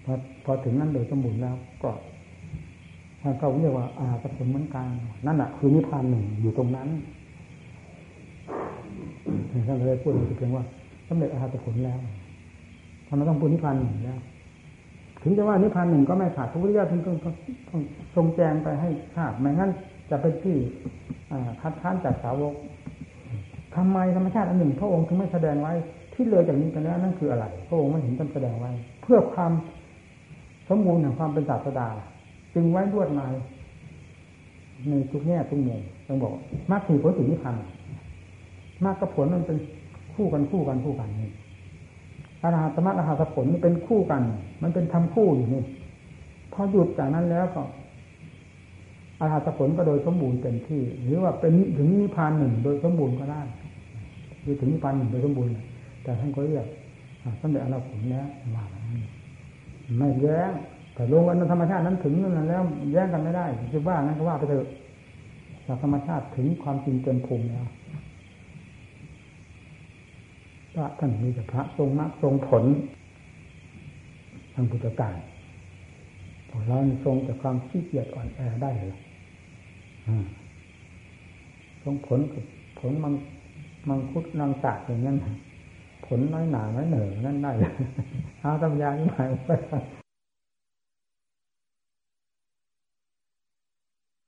พอพอถึงนั้นโดยสมบูรณ์แล้วก็ท่านก็เรียกว่าอรหัตผลเหมือนกันนั่นแหละคือนิพพานหนึ่งอยู่ตรงนั้นท่านเลยพูดเพียงว่าสำเร็จอรหัตผลแล้วท่านไม่ต้องพูดนิพพานหนึ่งแล้วถึงจะว่านิพพานหนึ่งก็ไม่ขาดพระพุทธเจ้าท่านต้องทรงแจงไปให้ทราบไม่งั้นจะเป็นที่คัดค้านจากสาวกทำไมธรรมชาติอันหนึ่งพระองค์ถึงไม่แสดงไว้ที่เลยจากนี้ไปแล้วนั่นคืออะไรพระองค์ไม่เห็นท่านแสดงไว้เพื่อความสมบูรณ์แห่งความเป็นศาสดาจึงไว้ลวดลายในทุกแง่ทุกมุมต้องบอกมรรคผลถึงนิพพานมรรคผลมันเป็นคู่กันคู่กันคู่กันนี่อรหัตมรรคอรหัตผลนี่เป็นคู่กันมันเป็นธรรมคู่อยู่นี่พอหยุดจากนั้นแล้วก็อรหัตผลก็โดยสมบูรณ์เต็มที่หรือว่าเป็นถึงนิพพานหนึ่งโดยสมบูรณ์ก็ได้หรือถึงนิพพานหนึ่งโดยสมบูรณ์แต่ท่านก็เรียกสำเร็จอรหัตผลแล้วมาไม่แย้ง แต่ลงกันธรรมชาตินั้นถึงนั้นแล้วแย้งกันไม่ได้จะว่างั้นก็ว่าไปเถอะจากธรรมชาติถึงความจริงเต็มภูมิแล้วพระท่านมีแต่พระทรงมรรคทรงผลทางพุทธการของเราทรงจากความขี้เกียจอ่อนแอได้หรือทรงผลกับผลมังมังคุดนางตากอย่างนั้นผลน้อยหนาน้อยเหนื่อนั่นได้เอาตำยาที่หมายไป